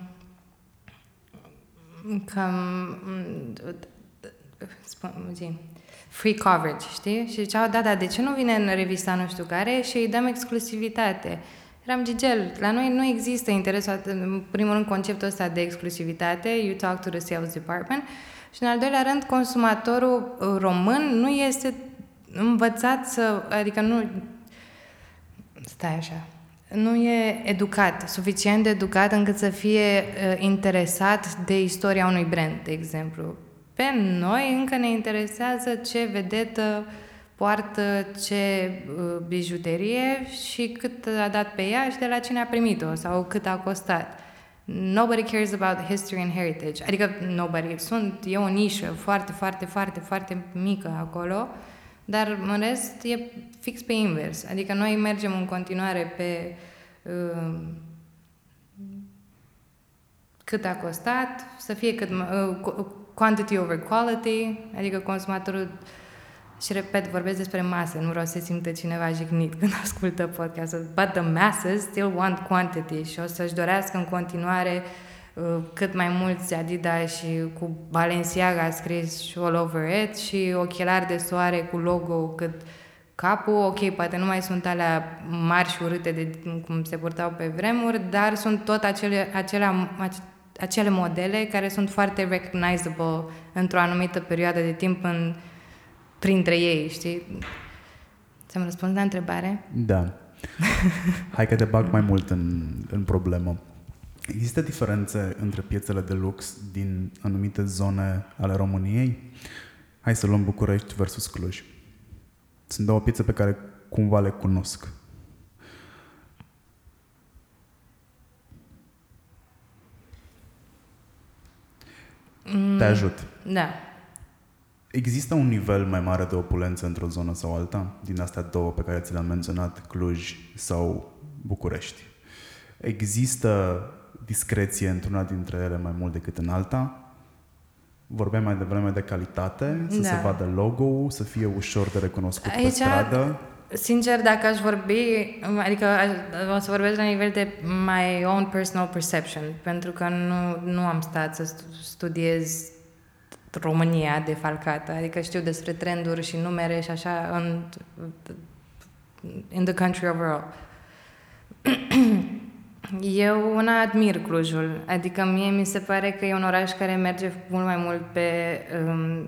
că... Um, zi, free coverage, știi? Și ziceau, da, da, de ce nu vine în revista nu știu care și îi dăm exclusivitate? Eram gigel. La noi nu există interesul, în primul rând, conceptul ăsta de exclusivitate, you talk to the sales department, și în al doilea rând, consumatorul român nu este învățat să, adică nu, stai așa, nu e educat, suficient de educat încât să fie interesat de istoria unui brand, de exemplu. Pe noi încă ne interesează ce vedetă poartă, ce bijuterie și cât a dat pe ea și de la cine a primit-o sau cât a costat. Nobody cares about history and heritage. Adică nobody. Sunt, e o nișă foarte, foarte, foarte, foarte mică acolo, dar în rest e fix pe invers. Adică noi mergem în continuare pe uh, cât a costat, să fie cât... Uh, quantity over quality, adică consumatorul, și repet, vorbesc despre masă, nu vreau să se simtă cineva jignit când ascultă podcastul, but the masses still want quantity și o să-și dorească în continuare uh, cât mai mulți Adidas și cu Balenciaga scris all over it și ochelari de soare cu logo cât capul, ok, poate nu mai sunt alea mari și urâte de cum se purtau pe vremuri, dar sunt tot acele, acelea, ace- acele modele care sunt foarte recognizable într-o anumită perioadă de timp în, printre ei, știi? Ți-am răspuns la întrebare? Da. Hai că te bag mai mult în, în problemă. Există diferențe între piețele de lux din anumite zone ale României? Hai să luăm București versus Cluj. Sunt două piețe pe care cumva le cunosc. Te ajut. Da. Există un nivel mai mare de opulență într-o zonă sau alta? Din astea două pe care ți le-am menționat, Cluj sau București. Există discreție într-una dintre ele mai mult decât în alta? Vorbeam mai devreme de calitate, să da. se vadă logo-ul, să fie ușor de recunoscut aici, pe stradă. Sincer, dacă aș vorbi, adică o să vorbesc la nivel de my own personal perception, pentru că nu, nu am stat să studiez România defalcată, adică știu despre trenduri și numere și așa în in the country overall. Eu una admir Clujul, adică mie mi se pare că e un oraș care merge mult mai mult pe um,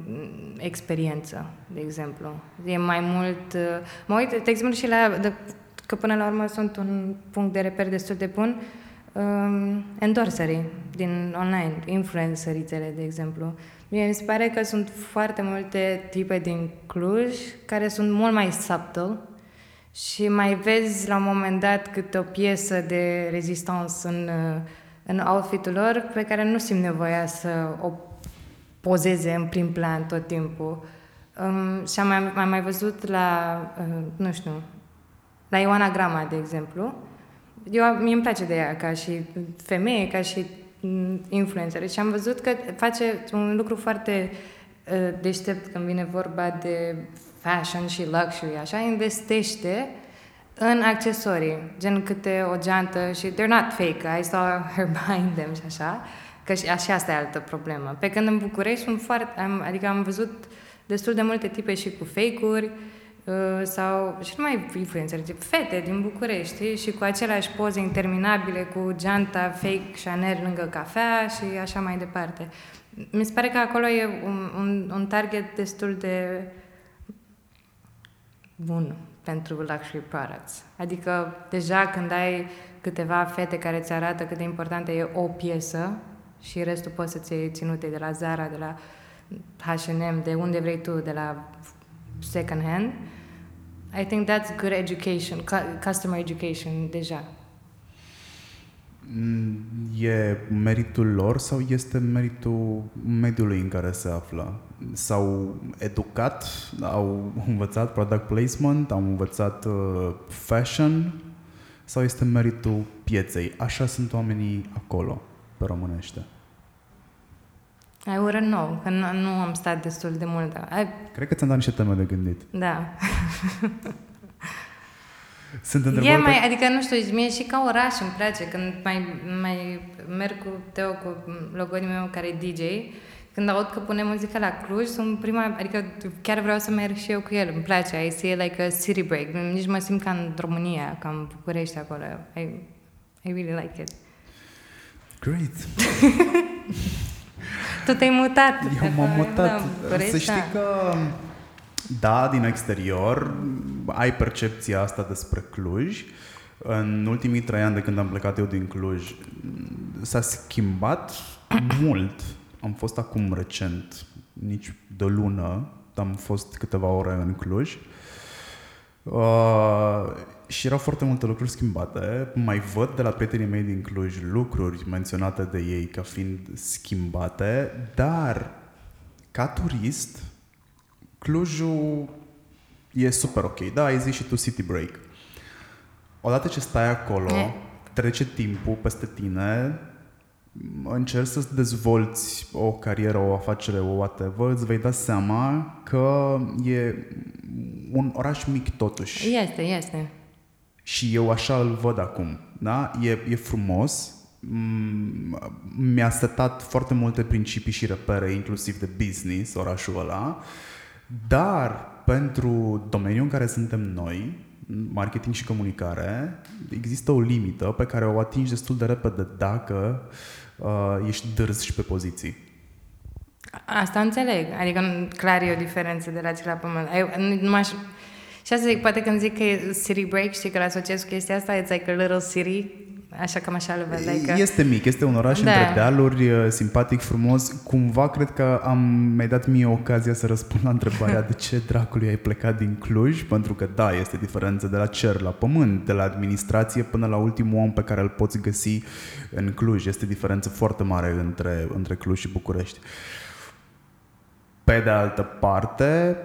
experiență, de exemplu. E mai mult... Uh, mă uit, de exemplu, și la... De, că până la urmă sunt un punct de reper destul de bun. Um, endorserii din online, influencerițele, de exemplu. Mie mi se pare că sunt foarte multe tipe din Cluj care sunt mult mai subtle. Și mai vezi la un moment dat câte o piesă de rezistență în, în outfit-ul lor pe care nu simt nevoia să o pozeze în prim plan tot timpul. Um, și am mai, am mai văzut la, uh, nu știu, la Ioana Grama, de exemplu. Eu, mie îmi place de ea ca și femeie, ca și influencer. Și am văzut că face un lucru foarte uh, deștept când vine vorba de fashion și luxury, așa, investește în accesorii, gen câte o geantă și they're not fake, I saw her buying them și așa, că și asta e altă problemă. Pe când în București sunt foarte, am, adică am văzut destul de multe tipe și cu fake-uri uh, sau, și nu mai influențări, fete din București și cu aceleași poze interminabile cu geanta fake Chanel lângă cafea și așa mai departe. Mi se pare că acolo e un, un, un target destul de bun pentru luxury products. Adică, deja când ai câteva fete care ți arată cât de importantă e o piesă și restul poți să-ți iei ținute de la Zara, de la H and M, de unde vrei tu, de la second hand, I think that's good education, customer education, deja. E meritul lor sau este meritul mediului în care se află? S-au educat, au învățat product placement, au învățat fashion sau este meritul pieței? Așa sunt oamenii acolo, pe românește. I wouldn't know, că nu, nu am stat destul de mult. Dar I... Cred că ți-am dat niște teme de gândit. Da. Sunt întrebări... E mai, că... Adică, nu știu, mie și ca oraș îmi place, când mai, mai merg cu Teo, cu logodul meu care e D J, când aud că pune muzica la Cluj, sunt prima... Adică chiar vreau să merg și eu cu el, îmi place. I see like a city break. Nici mă simt ca în România, ca în București acolo. I, I really like it. Great! Tu te-ai mutat. Eu m-am mutat. Da, să știi că, da, din exterior, ai percepția asta despre Cluj. În ultimii trei ani de când am plecat eu din Cluj, s-a schimbat mult. Am fost acum recent, nici de lună, am fost câteva ore în Cluj. Uh, și erau foarte multe lucruri schimbate. Mai văd de la prietenii mei din Cluj lucruri menționate de ei ca fiind schimbate, dar ca turist Clujul e super ok. Da, ai zis și tu city break. Odată ce stai acolo, trece timpul peste tine, încerci să-ți dezvolți o carieră, o afacere, o whatever, îți vei da seama că e un oraș mic totuși. Este, este. Și eu așa îl văd acum. Da? E, e frumos. Mi-a setat foarte multe principii și repere, inclusiv de business, orașul ăla. Dar pentru domeniul în care suntem noi, marketing și comunicare, există o limită pe care o atingi destul de repede dacă uh, ești dârz și pe poziții. Asta înțeleg. Adică clar e o diferență de la ce la pământ. Eu, nu m-aș... Și asta zic, poate când zic că e city break, știi, că îl asociez cu chestia asta, it's like a little city, așa cam așa le văd. Like este a... mic, este un oraș da. Între dealuri, simpatic, frumos. Cumva cred că am, mi-ai dat mie ocazia să răspund la întrebarea de ce dracului ai plecat din Cluj, pentru că da, este diferență de la cer la pământ, de la administrație până la ultimul om pe care îl poți găsi în Cluj. Este diferență foarte mare între, între Cluj și București. Pe de altă parte,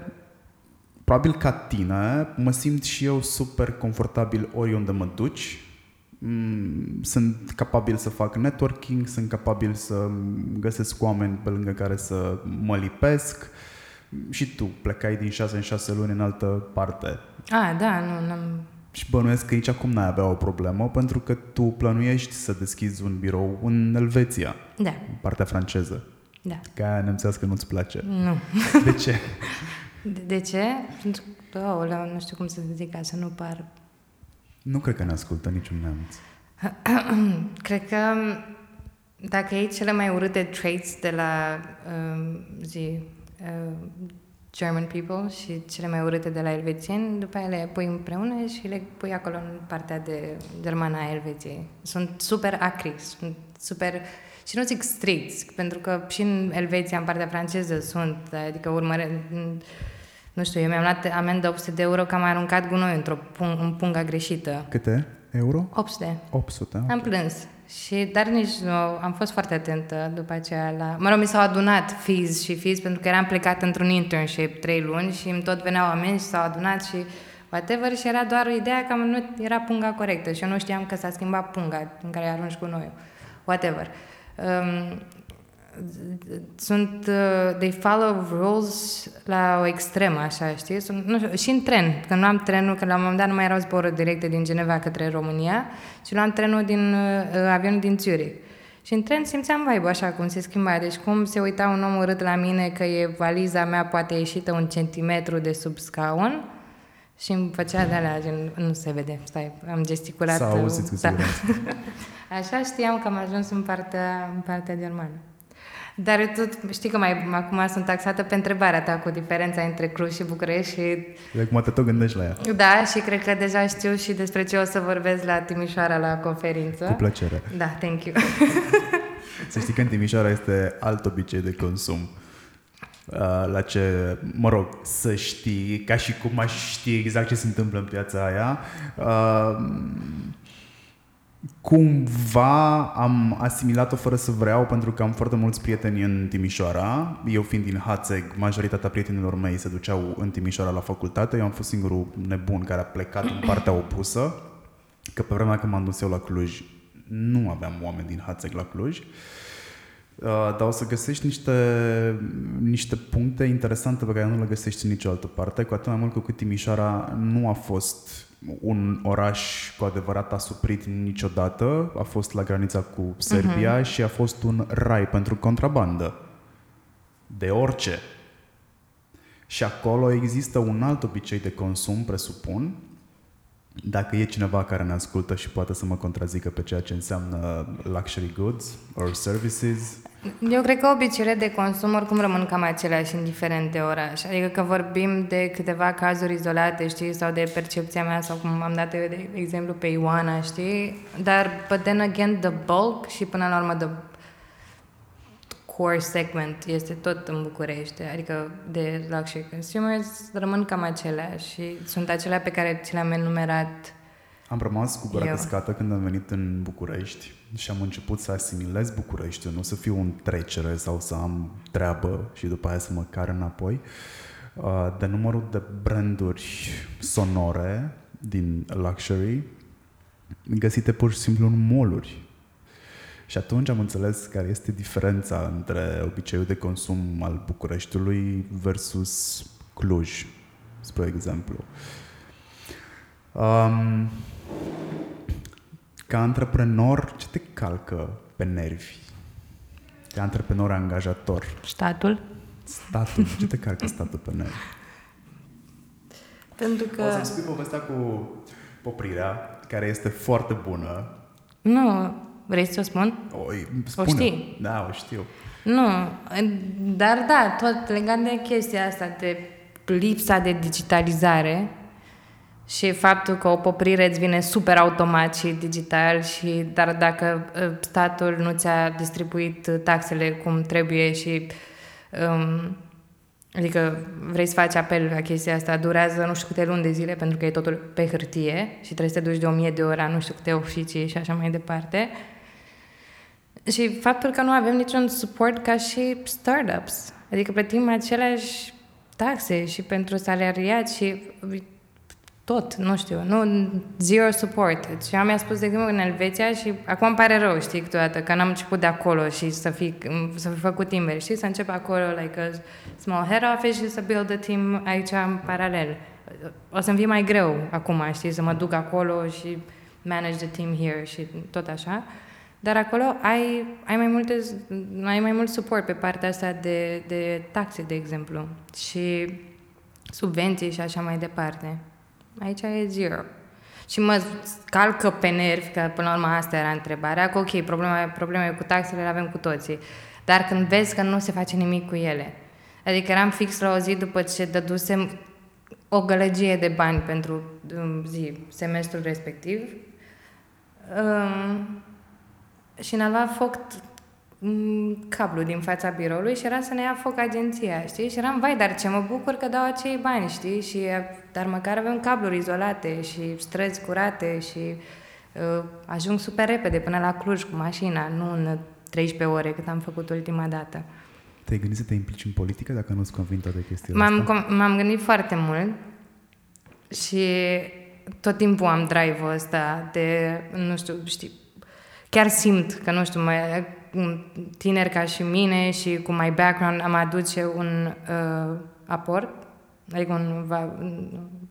probabil ca tine, mă simt și eu super confortabil oriunde mă duci. Sunt capabil să fac networking, sunt capabil să găsesc oameni pe lângă care să mă lipesc. Și tu plecai din șase în șase luni în altă parte. A, da, nu, n-am... Și bănuiesc că aici acum n-ai avea o problemă, pentru că tu plănuiești să deschizi un birou în Elveția, da. În partea franceză. Da. Că aia nemțească nu-ți place. Nu. De ce? De, de ce? Pentru că, oh, nu știu cum să zic ca să nu par... Nu cred că ne ascultă niciun neamț. Cred că dacă e cele mai urâte traits de la uh, zi, uh, German people și cele mai urâte de la elvețieni, după aia le pui împreună și le pui acolo în partea de germana a Elveției. Sunt super acri, sunt super... Și nu zic stricți, pentru că și în Elveția, în partea franceză, sunt, adică urmăre... Nu știu, eu mi-am luat amendă opt sute de euro că am aruncat gunoi într-o pung- în punga greșită. Câte euro? opt sute. opt sute. Am plâns. Și, dar nici nu, am fost foarte atentă după aceea la... Mă rog, mi s-au adunat fees și fees, pentru că eram plecat într-un internship trei luni și îmi tot veneau oameni și s-au adunat și whatever și era doar ideea că nu era punga corectă și eu nu știam că s-a schimbat punga în care arunci gunoiul. Whatever. Um, sunt, uh, they follow rules la o extremă, așa, știi? Sunt, nu știu, și în tren, că nu am trenul, că la un moment dat nu mai erau zboruri directe din Geneva către România și luam trenul din, uh, avionul din Zurich. Și în tren simțeam vibe-ul așa, cum se schimba. Deci cum se uita un om urât la mine că e valiza mea poate ieșită un centimetru de sub scaun și îmi făcea de alea, gen, nu se vede, stai, am gesticulat. S-a auzit cu siguranță. Da. Așa știam că am ajuns în partea, în partea germană. Dar tot știi că mai acum sunt taxată pe întrebarea ta cu diferența între Cluj și București și... De acum te tot gândești la ea. Da, și cred că deja știu și despre ce o să vorbesc la Timișoara la conferință. Cu plăcere. Da, thank you. Să știi că în Timișoara este alt obicei de consum. La ce, mă rog, să știi, ca și cum aș ști exact ce se întâmplă în piața aia... Uh, Cumva am asimilat-o fără să vreau, pentru că am foarte mulți prieteni în Timișoara. Eu fiind din Hațeg, majoritatea prietenilor mei se duceau în Timișoara la facultate. Eu am fost singurul nebun care a plecat în partea opusă, că pe vremea când m-am dus eu la Cluj, nu aveam oameni din Hațeg la Cluj. Dar o să găsești niște, niște puncte interesante pe care nu le găsești în nicio altă parte, cu atât mai mult cu cât Timișoara nu a fost un oraș cu adevărat asuprit niciodată, a fost la granița cu Serbia, uh-huh, și a fost un rai pentru contrabandă. De orice. Și acolo există un alt obicei de consum, presupun, dacă e cineva care ne ascultă și poate să mă contrazică pe ceea ce înseamnă luxury goods or services. Eu cred că obiceiurile de consum oricum rămân cam aceleași indiferent de oraș. Adică că vorbim de câteva cazuri izolate, știi, sau de percepția mea, sau cum am dat eu de exemplu pe Ioana, știi, dar but then again the bulk și până la urmă the core segment este tot în București, adică de luxury consumers rămân cam acelea și sunt acelea pe care ți le-am enumerat. Am rămas cu gura căscată când am venit în București și am început să asimilez Bucureștiul, nu să fiu un trecere sau să am treabă și după aia să mă car înapoi, de numărul de branduri sonore din luxury găsite pur și simplu în mall-uri. Și atunci am înțeles care este diferența între obiceiul de consum al Bucureștiului versus Cluj, spre exemplu. Um, ca antreprenor, ce te calcă pe nervi? Ca antreprenor angajator. Statul. Statul. Ce te calcă statul pe nervi? Pentru că... O să-mi spui povestea cu poprirea, care este foarte bună. Nu... Vrei să o spun? O, spune. O știi? Da, o știu. Nu, dar da, tot legat de chestia asta, de lipsa de digitalizare și faptul că o poprire îți vine super automat și digital, și dar dacă statul nu ți-a distribuit taxele cum trebuie și... Um, adică vrei să faci apel la chestia asta, durează nu știu câte luni de zile pentru că e totul pe hârtie și trebuie să te duci de o mie de ore, nu știu câte oficii și așa mai departe. Și faptul că nu avem niciun suport ca și startups. Adică plătim aceleași taxe și pentru salariați și tot, nu știu, nu, zero support. Și am mi-a spus, de exemplu, în Elveția și acum îmi pare rău, știi, câteodată, că n-am început de acolo și să fi, să fi făcut Imbev, știi, să încep acolo, like a small head office și să build a team aici în paralel. O să-mi fie mai greu acum, știi, să mă duc acolo și manage the team here și tot așa. Dar acolo ai, ai, mai, multe, ai mai mult suport pe partea asta de, de taxe, de exemplu, și subvenții și așa mai departe. Aici e zero. Și mă calcă pe nervi, că până la urmă asta era întrebarea, că ok, probleme, probleme cu taxele le avem cu toții, dar când vezi că nu se face nimic cu ele. Adică eram fix la o zi după ce dădusem o gălăgie de bani pentru zi, semestrul respectiv, um, și ne-a luat foc cablu din fața biroului și era să ne ia foc agenția, știi? Și eram, vai, dar ce mă bucur că dau acei bani, știi? Și, dar măcar avem cabluri izolate și străzi curate și uh, ajung super repede până la Cluj cu mașina, nu în treisprezece ore cât am făcut ultima dată. Te-ai gândit să te implici în politică dacă nu-ți convin toate chestiile m-am, astea? Com- m-am gândit foarte mult și tot timpul am drive-ul ăsta de, nu știu, știi, chiar simt că, nu știu, mai tineri ca și mine și cu my background am aduce un uh, aport, adică un va-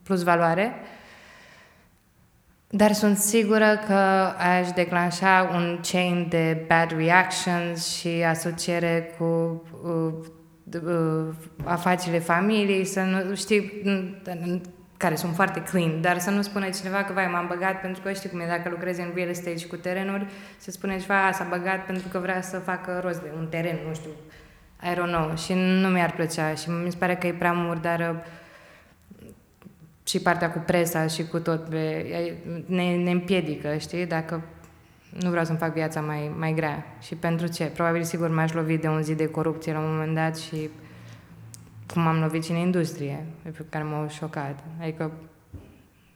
plus valoare, dar sunt sigură că aș declanșa un chain de bad reactions și asociere cu uh, uh, afacerile familiei, să nu știi, care sunt foarte clean, dar să nu spune cineva că, vai, m-am băgat pentru că, știi cum e, dacă lucrezi în real estate și cu terenuri, se spune ceva, s-a băgat pentru că vrea să facă rost de un teren, nu știu, I don't know, și nu mi-ar plăcea și mi se pare că e prea murdară și partea cu presa și cu tot, ne, ne împiedică, știi, dacă nu vreau să-mi fac viața mai, mai grea. Și pentru ce? Probabil, sigur, m-aș lovi de un zid de corupție la un moment dat și cum am lovit și în industrie, pe care m-au șocat. Adică...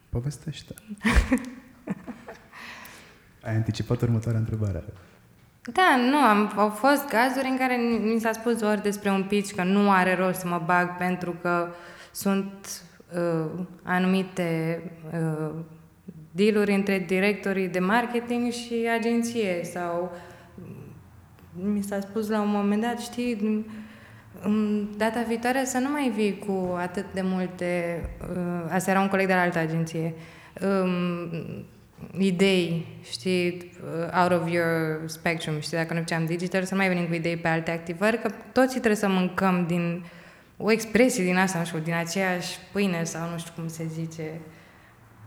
Povestește. Ai anticipat următoarea întrebare. Da, nu, am, au fost cazuri în care mi s-a spus ori despre un pitch că nu are rost să mă bag pentru că sunt uh, anumite uh, deal-uri între directorii de marketing și agenție sau mi s-a spus la un moment dat, știi, data viitoare să nu mai vii cu atât de multe, uh, asta era un coleg de la altă agenție, um, idei, știi, out of your spectrum, știi, dacă nu făceam digital, să nu mai venim cu idei pe alte activări, că toți trebuie să mâncăm din o expresie din asta, nu știu, din aceeași pâine sau nu știu cum se zice.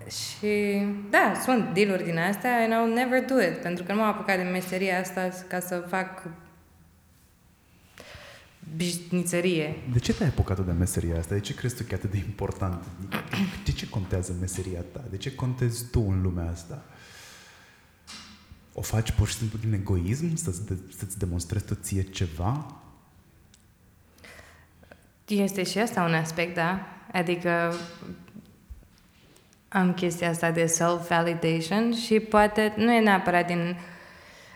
Și da, sunt deal-uri din astea and I'll never do it, pentru că nu m-am apucat de meseria asta ca să fac bișnițărie. De ce te-ai apucat de meseria asta? De ce crezi tu că e atât de important? De ce contează meseria ta? De ce contezi tu în lumea asta? O faci pur și simplu din egoism? Să-ți demonstrezi tu ție ceva? Este și asta un aspect, da? Adică am chestia asta de self-validation și poate nu e neapărat din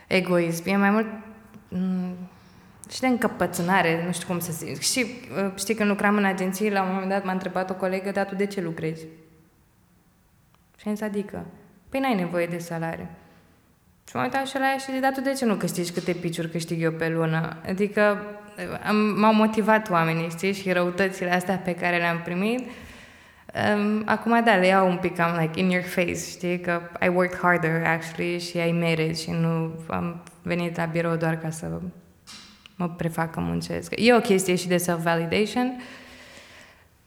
egoism, e mai mult m- și de încăpățânare, nu știu cum să zic. Și știi, când lucram în agenții, la un moment dat m-a întrebat o colegă, dar tu de ce lucrezi? Și am zis, adică? Păi n-ai nevoie de salariu. Și m-am uitat și la ea și zic, dar tu de ce nu câștigi câte piciuri câștig eu pe lună? Adică am, m-au motivat oamenii, știi, și răutățile astea pe care le-am primit. Um, acum, da, le iau un pic cam like in your face, știi, că I worked harder, actually, și I made it și nu am venit la birou doar ca să mă prefac că muncesc. E o chestie și de self-validation.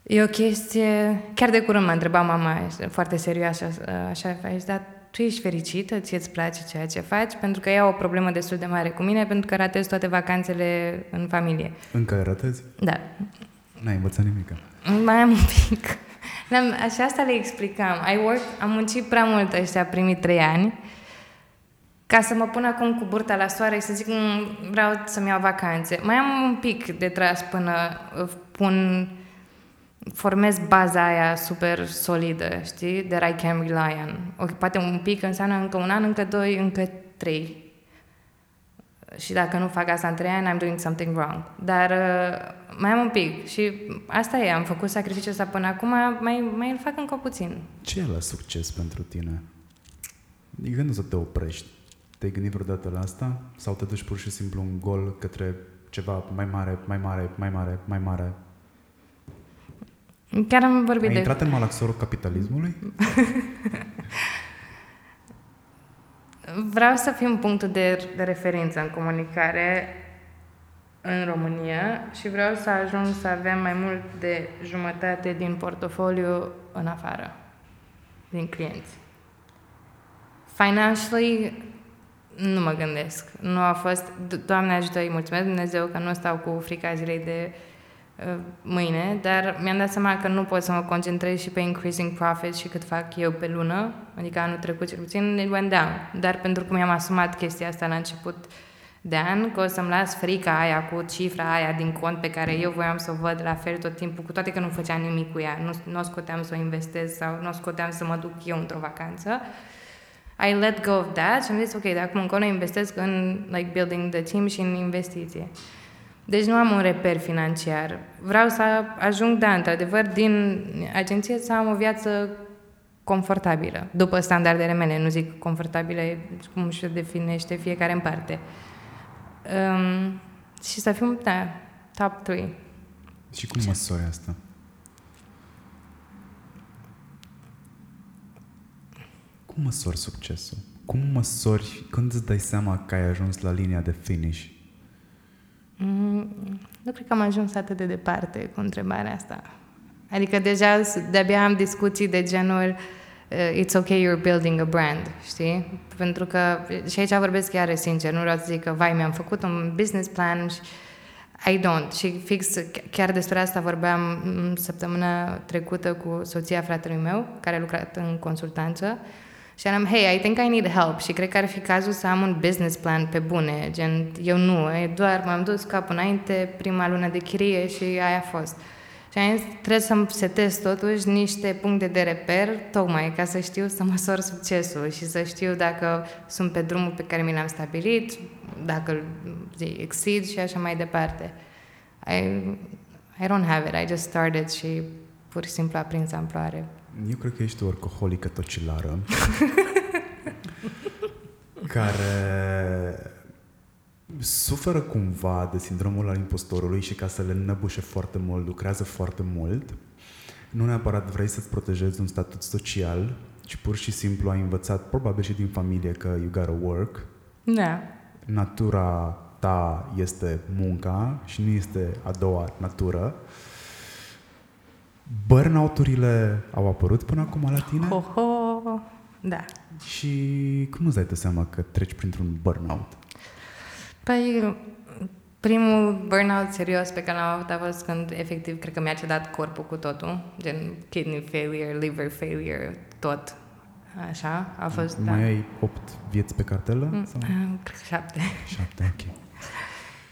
E o chestie... Chiar de curând m-a întrebat mama, foarte serioasă, așa, așa, dar tu ești fericită? Ție îți place ceea ce faci? Pentru că ea o problemă destul de mare cu mine, pentru că ratez toate vacanțele în familie. Încă ratezi? Da. N-ai învățat nimic. Mai am un pic. Așa asta le explicam. I work, am muncit prea mult ăștia primii trei ani, ca să mă pun acum cu burta la soare și să zic vreau să-mi iau vacanțe. Mai am un pic de tras până pun, formez baza aia super solidă, știi? That I can rely on. Okay, poate un pic înseamnă încă un an, încă doi, încă trei. Și dacă nu fac asta în trei ani, I'm doing something wrong. Dar uh, mai am un pic. Și asta e, am făcut sacrificiul ăsta până acum, mai, mai îl fac încă puțin. Ce e la succes pentru tine? Adică nu să te oprești. Te-ai gândit vreodată la asta? Sau te duci pur și simplu un gol către ceva mai mare, mai mare, mai mare, mai mare? Chiar am vorbit Ai de... intrat în malaxorul capitalismului? Vreau să fiu punctul de, de referință în comunicare în România și vreau să ajung să avem mai mult de jumătate din portofoliu în afară, din clienți. Financially, nu mă gândesc. Nu a fost... Doamne ajută, îi mulțumesc Dumnezeu că nu stau cu frica zilei de uh, mâine, dar mi-am dat seama că nu pot să mă concentrez și pe increasing profit și cât fac eu pe lună. Adică anul trecut cel puțin it went down. Dar pentru că mi-am asumat chestia asta la început de an, că o să-mi las frica aia cu cifra aia din cont pe care eu voiam să o văd la fel tot timpul, cu toate că nu făceam nimic cu ea. Nu, nu o scoteam să o investez sau nu o scoteam să mă duc eu într-o vacanță. I let go of that și am zis, ok, de acum încolo investesc în like, building the team și în investiție. Deci nu am un reper financiar. Vreau să ajung, da, într-adevăr, din agenție să am o viață confortabilă, după standardele mele. Nu zic confortabilă, cum se definește fiecare în parte. Um, și să fim, da, top trei. Și cum măsori asta? Cum măsori succesul? Cum măsori când îți dai seama că ai ajuns la linia de finish? Mm, nu cred că am ajuns atât de departe cu întrebarea asta. Adică deja de-abia am discuții de genul uh, it's okay, you're building a brand, știi? Pentru că, și aici vorbesc chiar sincer, nu vreau să zic că vai, mi-am făcut un business plan și I don't. Și fix, chiar despre asta vorbeam săptămâna trecută cu soția fratelui meu, care a lucrat în consultanță. Și am, hey, I think I need help și cred că ar fi cazul să am un business plan pe bune, gen, eu nu, doar m-am dus cap înainte, prima lună de chirie și aia a fost. Și am zis, trebuie să-mi setez totuși niște puncte de reper, tocmai ca să știu să măsor succesul și să știu dacă sunt pe drumul pe care mi l-am stabilit, dacă îl exceed și așa mai departe. I, I don't have it, I just started și pur și simplu a prins amploare. Eu cred că ești o orcoholică tocilară care suferă cumva de sindromul al impostorului și ca să le înnăbușe foarte mult, lucrează foarte mult. Nu neapărat vrei să-ți protejezi un statut social, ci pur și simplu ai învățat, probabil și din familie, că you gotta work. Da. Natura ta este munca și nu este a doua natură. Burnout-urile au apărut până acum la tine? Ho, ho, da. Și cum îți dai tu seama că treci printr-un burnout? Păi, primul burnout serios pe care l-am avut a fost când, efectiv, cred că mi-a cedat corpul cu totul, gen kidney failure, liver failure, tot. Așa, a fost... Mai da. Ai opt vieți pe cartelă? Mm, sau? Cred că șapte. Șapte, ok.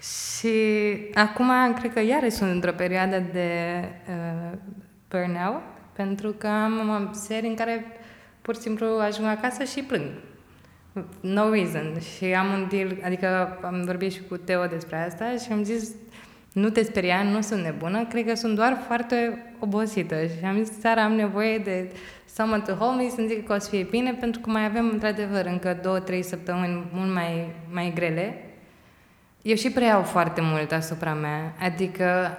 Și acum, cred că iarăși sunt într-o perioadă de uh, burnout, pentru că am seri în care pur și simplu ajung acasă și plâng. No reason. Și am un deal, adică am vorbit și cu Teo despre asta și am zis, nu te speria, nu sunt nebună, cred că sunt doar foarte obosită. Și am zis, seara am nevoie de someone to hold me, să-mi zic că o să fie bine, pentru că mai avem, într-adevăr, încă două, trei săptămâni mult mai, mai grele. Eu și preiau foarte mult asupra mea, adică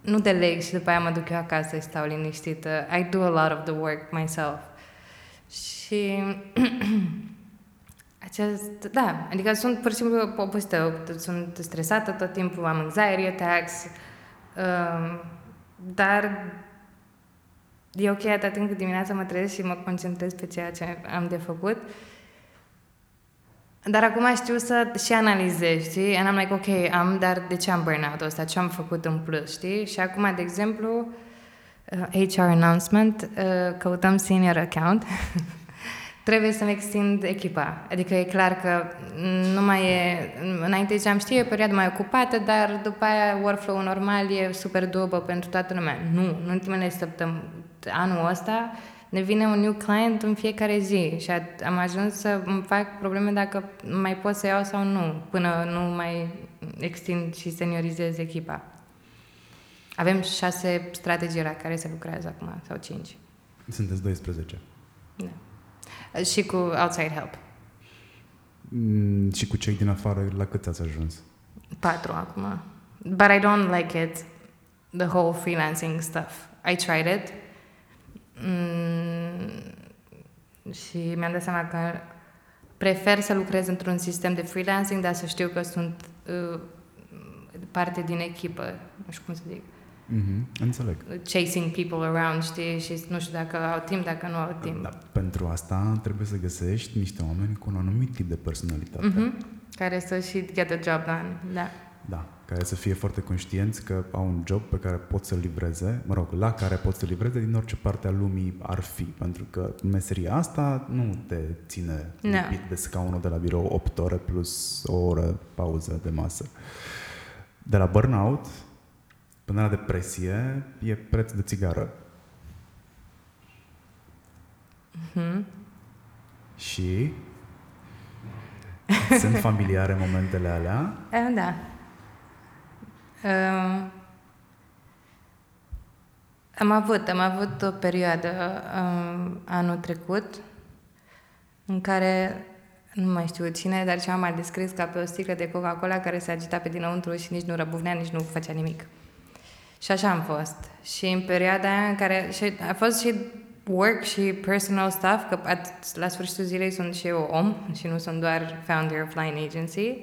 nu deleg și după aia mă duc eu acasă și stau liniștită. I do a lot of the work myself. Și... Acest, da, adică sunt pur și simplu obosită, sunt stresată tot timpul, am anxiety attacks, uh, dar e ok atât timp cât dimineața mă trezesc și mă concentrez pe ceea ce am de făcut. Dar acum știu să și analizez, știi? And I'm like, ok, am, dar de ce am burnout-ul ăsta? Ce am făcut în plus, știi? Și acum, de exemplu, uh, H R announcement, uh, căutăm senior account. Trebuie să-mi extind echipa. Adică e clar că nu mai e... Înainte ziceam, știi, e o perioadă mai ocupată, dar după aia workflow-ul normal e super dobă pentru toată lumea. Nu. În ultimele săptămâni, anul ăsta, ne vine un new client în fiecare zi și am ajuns să îmi fac probleme dacă mai pot să iau sau nu, până nu mai extind și seniorizez echipa. Avem șase strategii la care se lucrează acum, sau cinci. Sunteți doisprezece. Da. Și cu outside help. Mm, și cu cei din afară, la cât ați ajuns? Patru acum. But I don't like it, the whole freelancing stuff. I tried it. Mm, și mi-am dat seama că prefer să lucrez într-un sistem de freelancing, dar să știu că sunt uh, parte din echipă. Nu știu cum să zic. Mm-hmm, înțeleg. Chasing people around, știi? Și nu știu dacă au timp, dacă nu au timp. Da, pentru asta trebuie să găsești niște oameni cu un anumit tip de personalitate. Mm-hmm. Care să și get the job done. Da. Da, care să fie foarte conștienți că au un job pe care pot să-l livreze, mă rog, la care pot să-l livreze din orice parte a lumii ar fi, pentru că meseria asta nu te ține no. lipit de scaunul de la birou opt ore plus o oră pauză de masă. De la burnout până la depresie, e preț de țigară. Mm-hmm. Și sunt familiare momentele alea? E, da. Uh, am avut, am avut o perioadă uh, anul trecut în care nu mai știu cine, dar ceva m-a descris ca pe o sticlă de Coca-Cola care se agita pe dinăuntru și nici nu răbufnea, nici nu făcea nimic. Și așa am fost. Și în perioada aia în care... Și a fost și work și personal stuff, că la sfârșitul zilei sunt și eu om și nu sunt doar founder of Line Agency.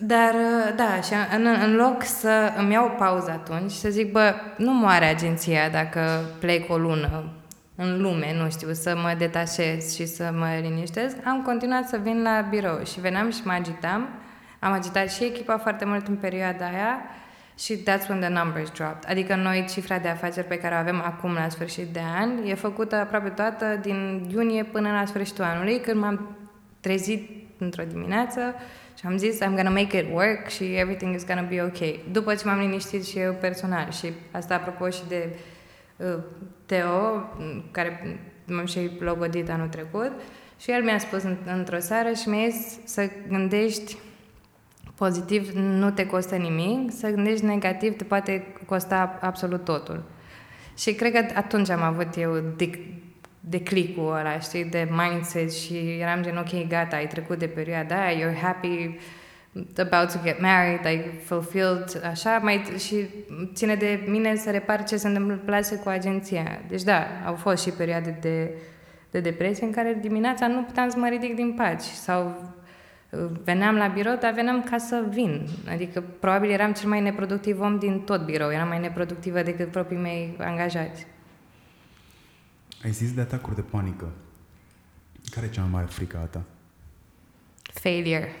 Dar, da, și în, în loc să îmi iau o pauză atunci și să zic, bă, nu moare agenția dacă plec o lună în lume, nu știu, să mă detașez și să mă liniștesc, am continuat să vin la birou și veneam și mă agitam. Am agitat și echipa foarte mult în perioada aia. Și that's when the numbers dropped. Adică noi, cifra de afaceri pe care o avem acum la sfârșit de an, e făcută aproape toată din iunie până la sfârșitul anului, când m-am trezit într-o dimineață și am zis, I'm gonna make it work și everything is gonna be okay. După ce m-am liniștit și eu personal. Și asta apropo și de uh, Teo, care m-am și logodit anul trecut. Și el mi-a spus într-o seară și mi-a zis să gândești pozitiv, nu te costă nimic, să gândești negativ, te poate costa absolut totul. Și cred că atunci am avut eu dic- de click-ul ăla, știi, de mindset și eram gen, ok, gata, ai trecut de perioada aia, you're happy, about to get married, like, fulfilled, așa, mai, și ține de mine să repar ce se întâmplase cu agenția. Deci da, au fost și perioade de, de depresie în care dimineața nu puteam să mă ridic din pat sau veneam la birou, dar veneam ca să vin. Adică probabil eram cel mai neproductiv om din tot birou, eram mai neproductivă decât proprii mei angajați. Ai zis de atacuri de panică. Care e cea mai mare frică a ta? Failure.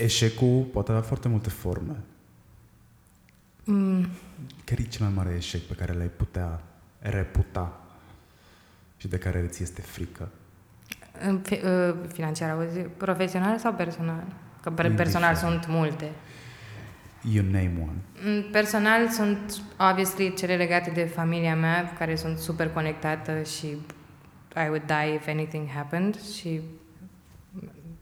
Eșecul poate avea foarte multe forme. Mm. Care e cel mai mare eșec pe care l-ai putea reputa și de care îți este frică? Financiar, auzi? Profesional sau personal? Că personal sunt multe. You name one. Personal sunt, obviously, cele legate de familia mea, care sunt super conectată și I would die if anything happened. Și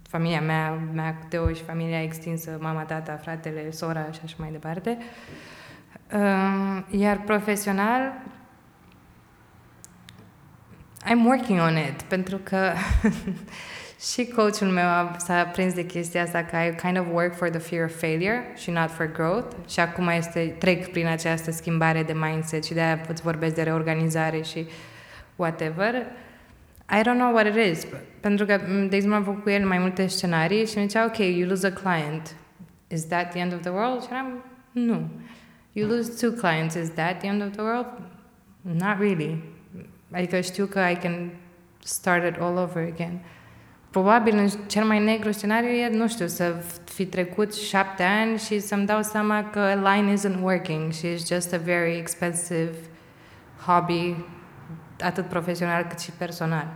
familia mea, mea cu Teo și familia extinsă, mama, tata, fratele, sora și așa mai departe. Iar profesional, I'm working on it, pentru că și coachul meu a, s-a prins de chestia asta că I kind of work for the fear of failure și not for growth și acum este, trec prin această schimbare de mindset și de-aia îți vorbesc de reorganizare și whatever. I don't know what it is, pentru că, de exemplu, am făcut cu el mai multe scenarii și mi zicea, ok, you lose a client, is that the end of the world? Și eram, nu. You lose two clients, is that the end of the world? Not really. Adică știu că I can start it all over again. Probabil în cel mai negru scenariu e, nu știu, să fi trecut șapte ani și să-mi dau seama că Line isn't working și it's just a very expensive hobby, atât profesional cât și personal.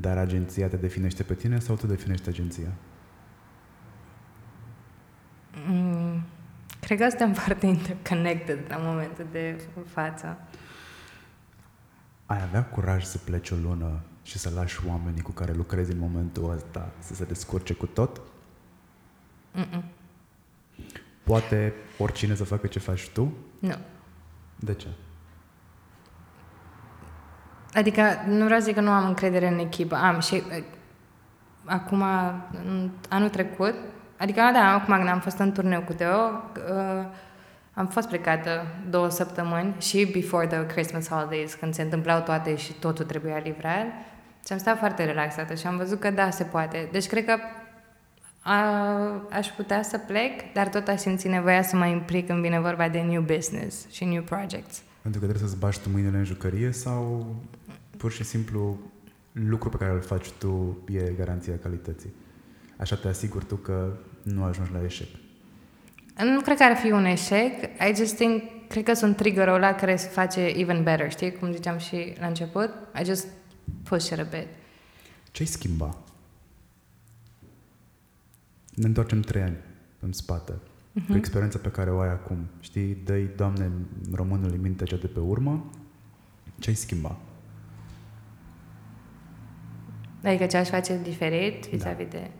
Dar agenția te definește pe tine sau tu definești agenția? Mm. Cred că suntem foarte interconnected la momentul de față. Ai avea curaj să pleci o lună și să lași oamenii cu care lucrezi în momentul ăsta să se descurce cu tot? Mm-mm. Poate oricine să facă ce faci tu? Nu. De ce? Adică nu vreau să zic că nu am încredere în echipă. Am și acum, anul trecut, adică, da, acum când am fost în turneu cu Teo, uh, am fost plecată două săptămâni și before the Christmas holidays, când se întâmplau toate și totul trebuia livrat, și am stat foarte relaxată și am văzut că da, se poate. Deci cred că uh, aș putea să plec, dar tot aș simți nevoia să mă implic când vine vorba de new business și new projects. Pentru că trebuie să-ți bagi tu mâinile în jucărie sau pur și simplu lucrul pe care îl faci tu e garanția calității? Așa te asiguri tu că nu ajungi la eșec. Nu cred că ar fi un eșec. I just think, cred că sunt trigger-ul ăla care se face even better, știi? Cum ziceam și la început. I just push it a bit. Ce-ai schimba? Ne întoarcem trei ani în spate. Uh-huh. Cu experiența pe care o ai acum. Știi? Dă-i, Doamne, românului minte cea de pe urmă. Ce-ai schimba? Adică ce aș face diferit vis-a-vis de...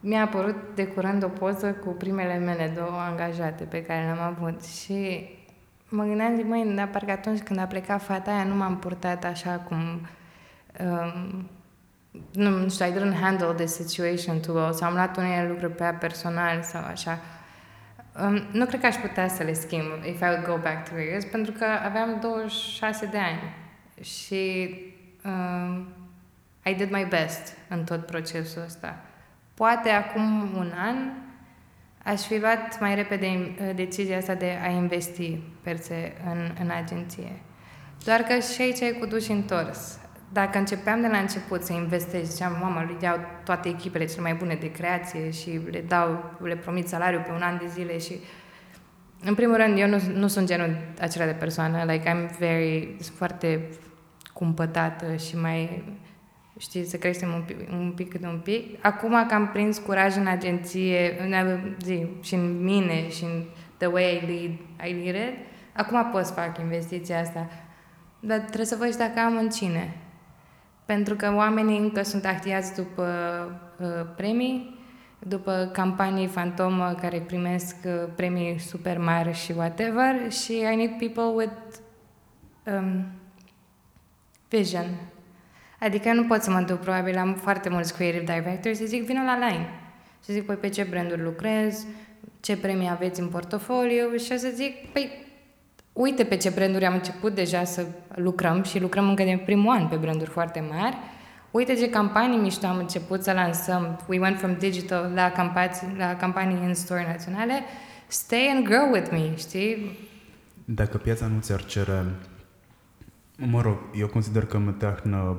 Mi-a apărut de curând o poză cu primele mele două angajate pe care le-am avut și mă gândeam, zic, măi, dar parcă atunci când a plecat fata aia nu m-am purtat așa cum um, nu știu, I didn't handle the situation too well sau am luat unele lucruri pe ea personal sau așa. Um, nu cred că aș putea să le schimb if I would go back three years, pentru că aveam douăzeci și șase de ani și um, I did my best în tot procesul ăsta. Poate acum un an aș fi luat mai repede decizia asta de a investi per se în, în agenție. Doar că și aici e cu duș întors. Dacă începeam de la început să investești, ziceam, mamă, le dau toate echipele cele mai bune de creație și le dau, le promit salariul pe un an de zile și... În primul rând, eu nu, nu sunt genul acela de persoană. Like, I'm very... Sunt foarte cumpătată și mai... Știi, să creștem un pic, un pic câte un pic. Acum că am prins curaj în agenție, în zi, și în mine, și în the way I lead, I lead it, acum pot să fac investiția asta. Dar trebuie să văd și dacă am în cine. Pentru că oamenii încă sunt activați după uh, premii după campanii fantomă care primesc premii super mari și whatever, și I need people with um, vision. Adică nu pot să mă duc, probabil am foarte mulți creative directors, și zic, vină la Line. Și zic, păi pe ce branduri lucrez, ce premii aveți în portofoliu, și o să zic, păi uite pe ce branduri am început deja să lucrăm și lucrăm încă din primul an pe branduri foarte mari. Uite ce campanii mișto am început să lansăm. We went from digital la campanii, la campanii în store naționale. Stay and grow with me, știi? Dacă piața nu ți-ar cere... Mă rog, eu consider că mă teahnă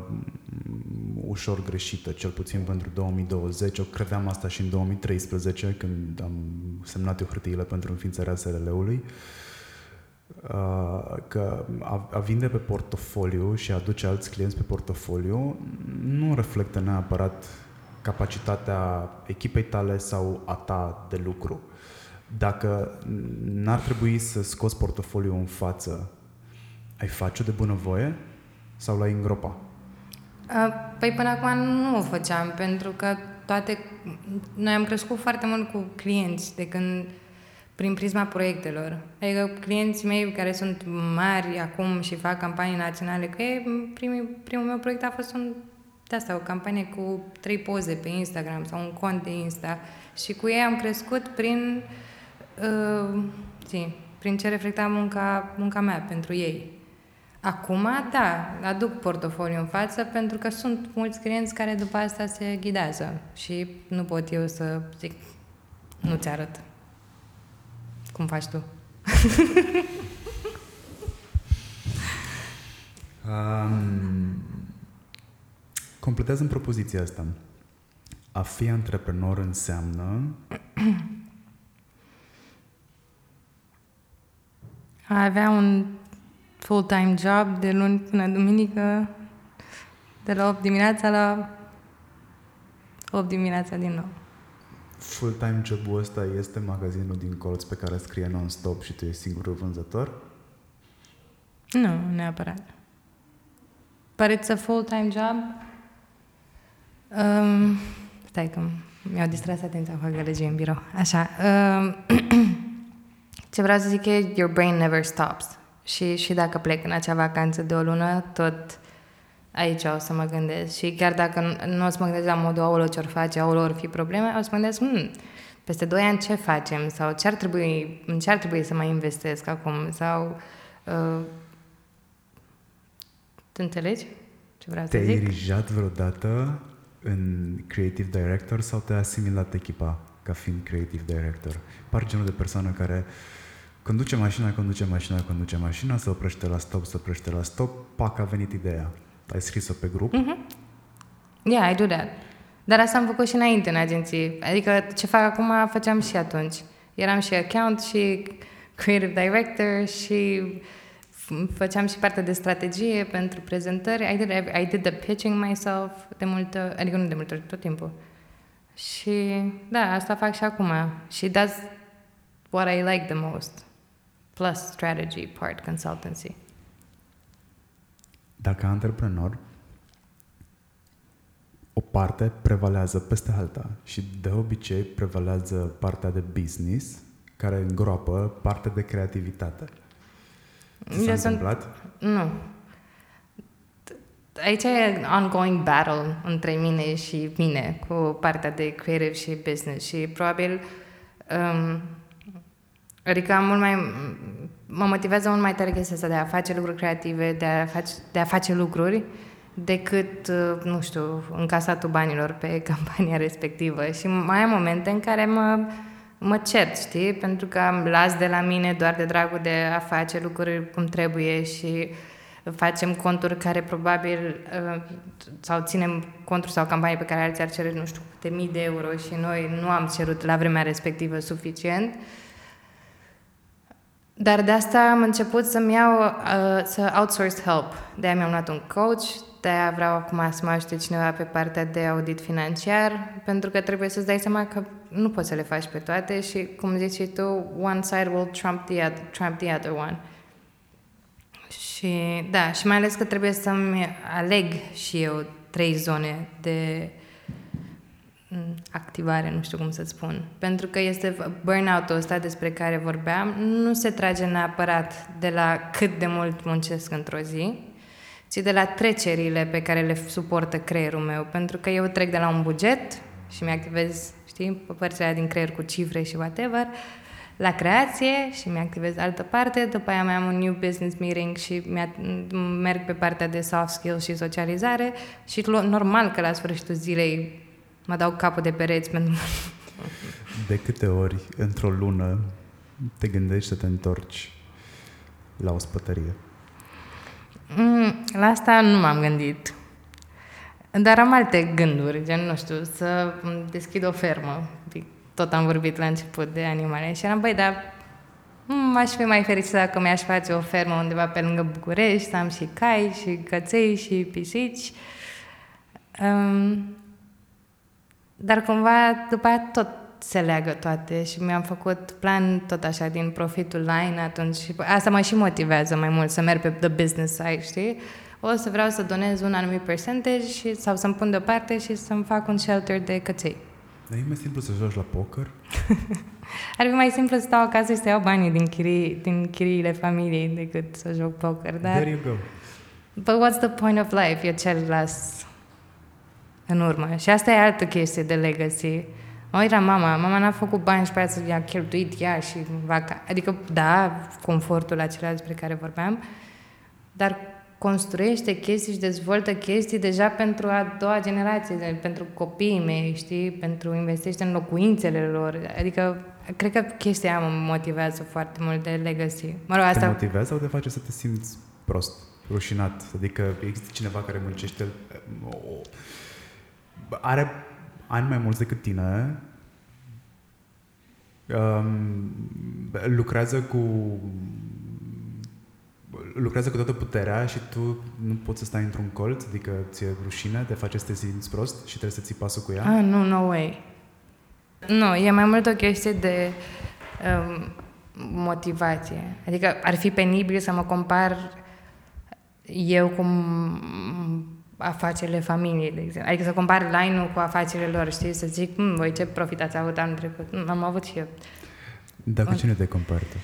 ușor greșită, cel puțin pentru două mii douăzeci. Eu credeam asta și în două mii treisprezece, când am semnat eu hârtiile pentru înființarea S R L-ului. Că a, a vinde pe portofoliu și a aduce alți clienți pe portofoliu nu reflectă neapărat capacitatea echipei tale sau a ta de lucru. Dacă n-ar trebui să scoți portofoliu în față, ai face-o de bunăvoie sau l-ai îngropa? Păi până acum nu o făceam, pentru că toate... Noi am crescut foarte mult cu clienți de când... prin prisma proiectelor. Adică clienții mei care sunt mari acum și fac campanii naționale, că e, primul, primul meu proiect a fost un, de asta, o campanie cu trei poze pe Instagram sau un cont de Insta, și cu ei am crescut prin uh, zi, prin ce reflecta munca, munca mea pentru ei. Acum, da, aduc portofoliu în față, pentru că sunt mulți clienți care după asta se ghidează și nu pot eu să zic, nu ți arăt. Cum faci tu? um, completează în propoziția asta. A fi antreprenor înseamnă... A avea un full-time job de luni până duminică, de la opt dimineața la opt dimineața din nou. Full-time job-ul ăsta este magazinul din colț pe care scrie non-stop și tu ești singurul vânzător? Nu, neapărat. Păreți a full-time job? Um, stai că mi-au distras atenția cu gălăgie în birou. Așa. Um, ce vreau să zic e your brain never stops. Și, și dacă plec în acea vacanță de o lună, tot... Aici o să mă gândesc. Și chiar dacă nu o să mă gândesc la modul aolo ce-or face, aolo or fi probleme, o să mă gândesc hmm, peste doi ani ce facem sau ce ar trebui, în ce ar trebui să mai investesc acum sau uh... tu înțelegi ce vreau să te zic? Te-ai irijat vreodată în creative director sau te-ai asimilat echipa ca fiind creative director? Par genul de persoană care conduce mașina, conduce mașina, conduce mașina, se oprește la stop, se oprește la stop, pac, a venit ideea. Ai scris-o pe grup? Mm-hmm. Yeah, I do that. Dar asta am făcut și înainte în agenții. Adică ce fac acum, făceam și atunci. Eram și account și creative director și făceam și partea de strategie pentru prezentări. I did, I did the pitching myself de multă, adică nu de multă, tot timpul. Și da, asta fac și acum. Și that's what I like the most. Plus strategy part, consultancy. Dacă antreprenor, o parte prevalează peste alta și de obicei prevalează partea de business care îngroapă partea de creativitate. Ți s-a întâmplat? Nu. Aici e ongoing battle între mine și mine cu partea de creative și business și probabil um, adică am mult mai... mă motivează mult mai tare chestia asta de a face lucruri creative, de a face, de a face lucruri, decât, nu știu, încasatul banilor pe campania respectivă. Și mai am momente în care mă, mă cert, știi? Pentru că îmi las de la mine doar de dragul de a face lucruri cum trebuie și facem conturi care probabil, sau ținem conturi sau campanii pe care alții ar cere, nu știu, câte mii de euro și noi nu am cerut la vremea respectivă suficient. Dar de asta am început să-mi iau, uh, să outsource help. De-aia mi-am luat un coach, de-aia vreau acum să mă ajute cineva pe partea de audit financiar, pentru că trebuie să-ți dai seama că nu poți să le faci pe toate și, cum zici și tu, one side will trump the other, trump the other one. Și, da, și mai ales că trebuie să-mi aleg și eu trei zone de, activare, nu știu cum să spun. Pentru că este burnout-ul ăsta despre care vorbeam, nu se trage neapărat de la cât de mult muncesc într-o zi, ci de la trecerile pe care le suportă creierul meu. Pentru că eu trec de la un buget și mi-activez, știi, părțile aia din creier cu cifre și whatever, la creație și mi-activez altă parte, după aia mai am un new business meeting și merg pe partea de soft skills și socializare și normal că la sfârșitul zilei mă dau capul de pereți pentru... De câte ori într-o lună te gândești să te întorci la ospătărie? Mm, la asta nu m-am gândit. Dar am alte gânduri, gen, nu știu, să deschid o fermă. Tot am vorbit la început de animale și eram, băi, dar m-aș fi mai fericită dacă mi-aș face o fermă undeva pe lângă București, să am și cai, și căței, și pisici. Um, dar cumva după aia tot se leagă toate și mi-am făcut plan tot așa din profitul line atunci. Asta mă și motivează mai mult să merg pe the business side, știi? O să vreau să donez un anumit percentage și, sau să-mi pun deoparte și să-mi fac un shelter de căței. Dar e mai simplu să joci la poker? Ar fi mai simplu să stau acasă și să iau banii din, chirii, din chiriile familiei decât să joc poker. Dar... There you go. But what's the point of life? E cel las în urmă. Și asta e altă chestie de legacy. Mă uit la mama. Mama n-a făcut bani și pe aia să i-a cheltuit ea și vaca. Adică, da, confortul acela despre care vorbeam, dar construiește chestii și dezvoltă chestii deja pentru a doua generație, pentru copiii mei, știi? Pentru investește în locuințele lor. Adică, cred că chestia mă motivează foarte mult de legacy. Mă rog, asta... Te motivează sau te face să te simți prost, rușinat? Adică există cineva care muncește, are ani mai mulți decât tine, lucrează cu... lucrează cu toată puterea și tu nu poți să stai într-un colț, adică ți-e rușine, te face să te simți prost și trebuie să ții pasul cu ea? Ah, nu, no way. Nu, e mai mult o chestie de um, motivație. Adică ar fi penibil să mă compar eu cu afacerile familiei, de exemplu. Adică să compar line-ul cu afacerile lor, știi? Să zic, voi ce profit ați avut anul trecut? M- am avut și eu. Dar cu cine te compari tu?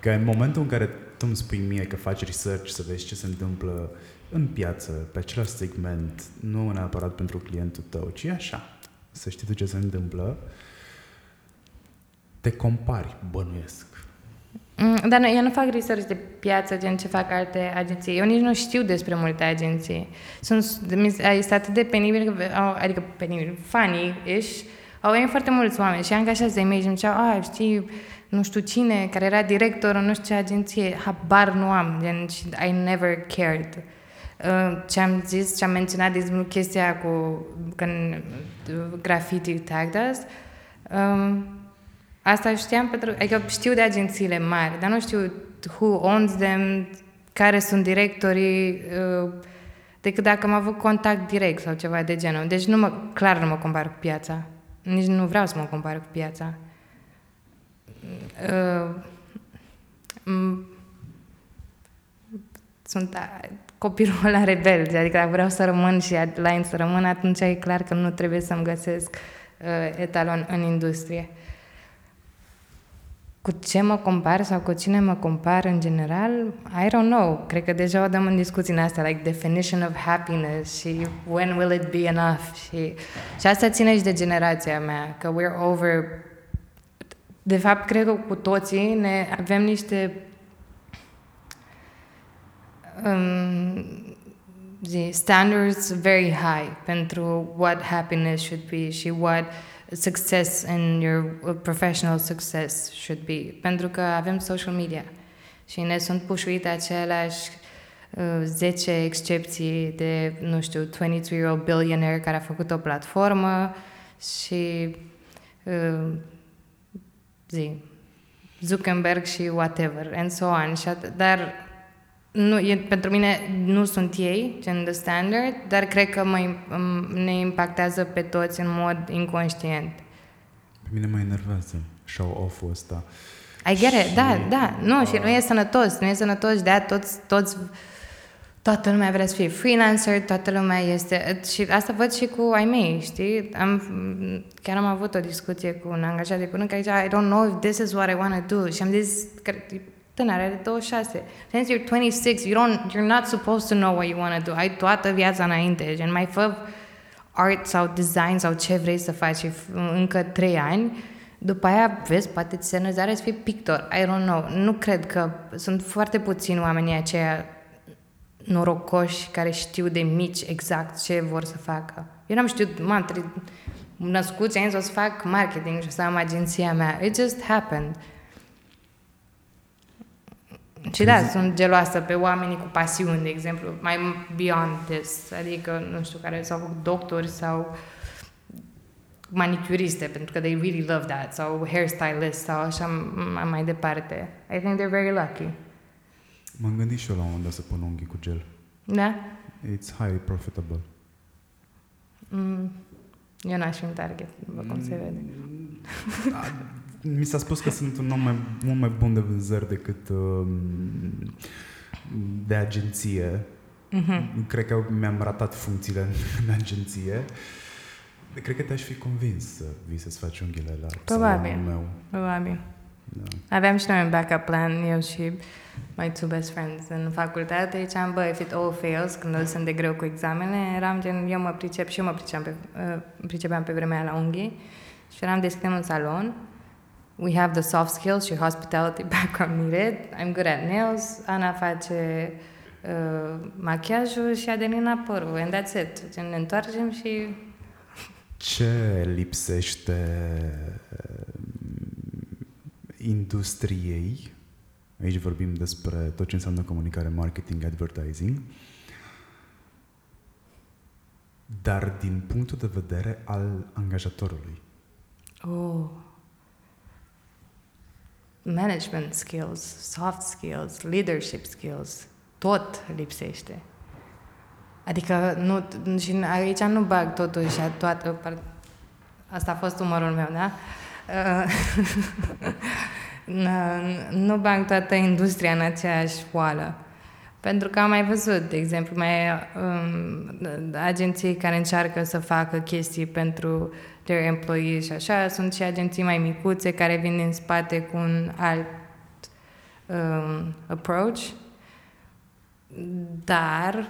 Că în momentul în care tu îmi spui mie că faci research să vezi ce se întâmplă în piață, pe același segment, nu neapărat pentru clientul tău, ci așa, să știi tu ce se întâmplă, te compari, bănuiesc. Dar nu, eu nu fac research de piață, gen ce fac alte agenții. Eu nici nu știu despre multe agenții. Sunt, este atât de penibil, adică penibil, funny-ish, au venit foarte mulți oameni și angajați de mei și îmi ziceau, a, știi... nu știu cine, care era director în nu știu ce agenție, habar nu am, gen, I never cared. Ce am zis, ce am menționat, de exemplu, chestia cu când graffiti tagged us, asta știam, pentru, adică știu de agențiile mari, dar nu știu who owns them, care sunt directorii, decât dacă am avut contact direct sau ceva de genul. Deci nu mă, clar nu mă compar cu piața. Nici nu vreau să mă compar cu piața. Uh, sunt copilul ăla rebel, adică dacă vreau să rămân și line să rămân, atunci e clar că nu trebuie să-mi găsesc uh, etalon în industrie. Cu ce mă compar sau cu cine mă compar în general? I don't know. Cred că deja o dăm în discuții în astea, like definition of happiness și when will it be enough și, și asta ține și de generația mea, că we're over. De fapt, cred că cu toții ne avem niște um, zi, standards very high pentru what happiness should be și what success and your professional success should be. Pentru că avem social media și ne sunt pușuite aceleași zece excepții de, nu știu, twenty-two-year-old billionaire care a făcut o platformă și... Uh, zi, Zuckerberg și whatever, and so on. Și at- dar nu, e, pentru mine nu sunt ei, gen the standard, dar cred că mă, ne impactează pe toți în mod inconștient. Pe mine mă enervează show-off-ul ăsta. I get it, și, da, da. Nu, uh... și nu e sănătos, nu e sănătos, de-aia toți, toți, toată lumea vrea să fie freelancer, toată lumea este... Și asta văd și cu ai mei, știi? Am, chiar am avut o discuție cu un angajat de curând care zicea I don't know if this is what I want to do. Și am zis, tânăra are douăzeci și șase. Since you're twenty-six, you don't, you're not supposed to know what you want to do. Ai toată viața înainte. Gen, mai fă art sau design sau ce vrei să faci încă trei ani. După aia, vezi, poate ți se năzare să fii pictor. I don't know. Nu cred că... Sunt foarte puțini oamenii aceia norocoși care știu de mici exact ce vor să facă. Eu n-am știut, m-am tri... născut, am zis, o să fac marketing și o să am agenția mea. It just happened. Și da, sunt geloasă pe oamenii cu pasiuni, de exemplu, mai beyond this. Adică, nu știu, care s-au făcut doctori sau manicuriste, pentru că they really love that, sau hairstylist, sau așa mai departe. I think they're very lucky. M-am gândit și eu la un moment dat să pun unghii cu gel. Da? It's highly profitable. Mm. Eu n-aș fi un target, după cum mm. se vede. Da. Mi s-a spus că sunt un om mai, mult mai bun de vânzări decât uh, de agenție. Mm-hmm. Cred că mi-am ratat funcțiile în, în agenție. Cred că te-aș fi convins să vii să-ți faci unghiile la salonul meu. Probabil. Da. Aveam și noi un backup plan, eu și my two best friends în facultate. Ziceam, bă, if it all fails, când o sunt de greu cu examene, eram gen, eu mă pricep și eu mă priceam pe, uh, pricepeam pe vremea la unghii și eram deschidem un salon. We have the soft skills și hospitality background needed. I'm good at nails. Ana face uh, machiajul și Adelina părul. And that's it. Gen, ne întoarcem și... Ce lipsește industriei, aici vorbim despre tot ce înseamnă comunicare, marketing, advertising, dar din punctul de vedere al angajatorului? Oh. Management skills, soft skills, leadership skills, tot lipsește. Adică, nu, și aici nu bag totuși toată... Asta a fost umorul meu, da? Nu bag toată industria în aceeași oală. Pentru că am mai văzut, de exemplu, mai um, agenții care încearcă să facă chestii pentru their employees și așa. Sunt și agenții mai micuțe care vin din spate cu un alt um, approach. Dar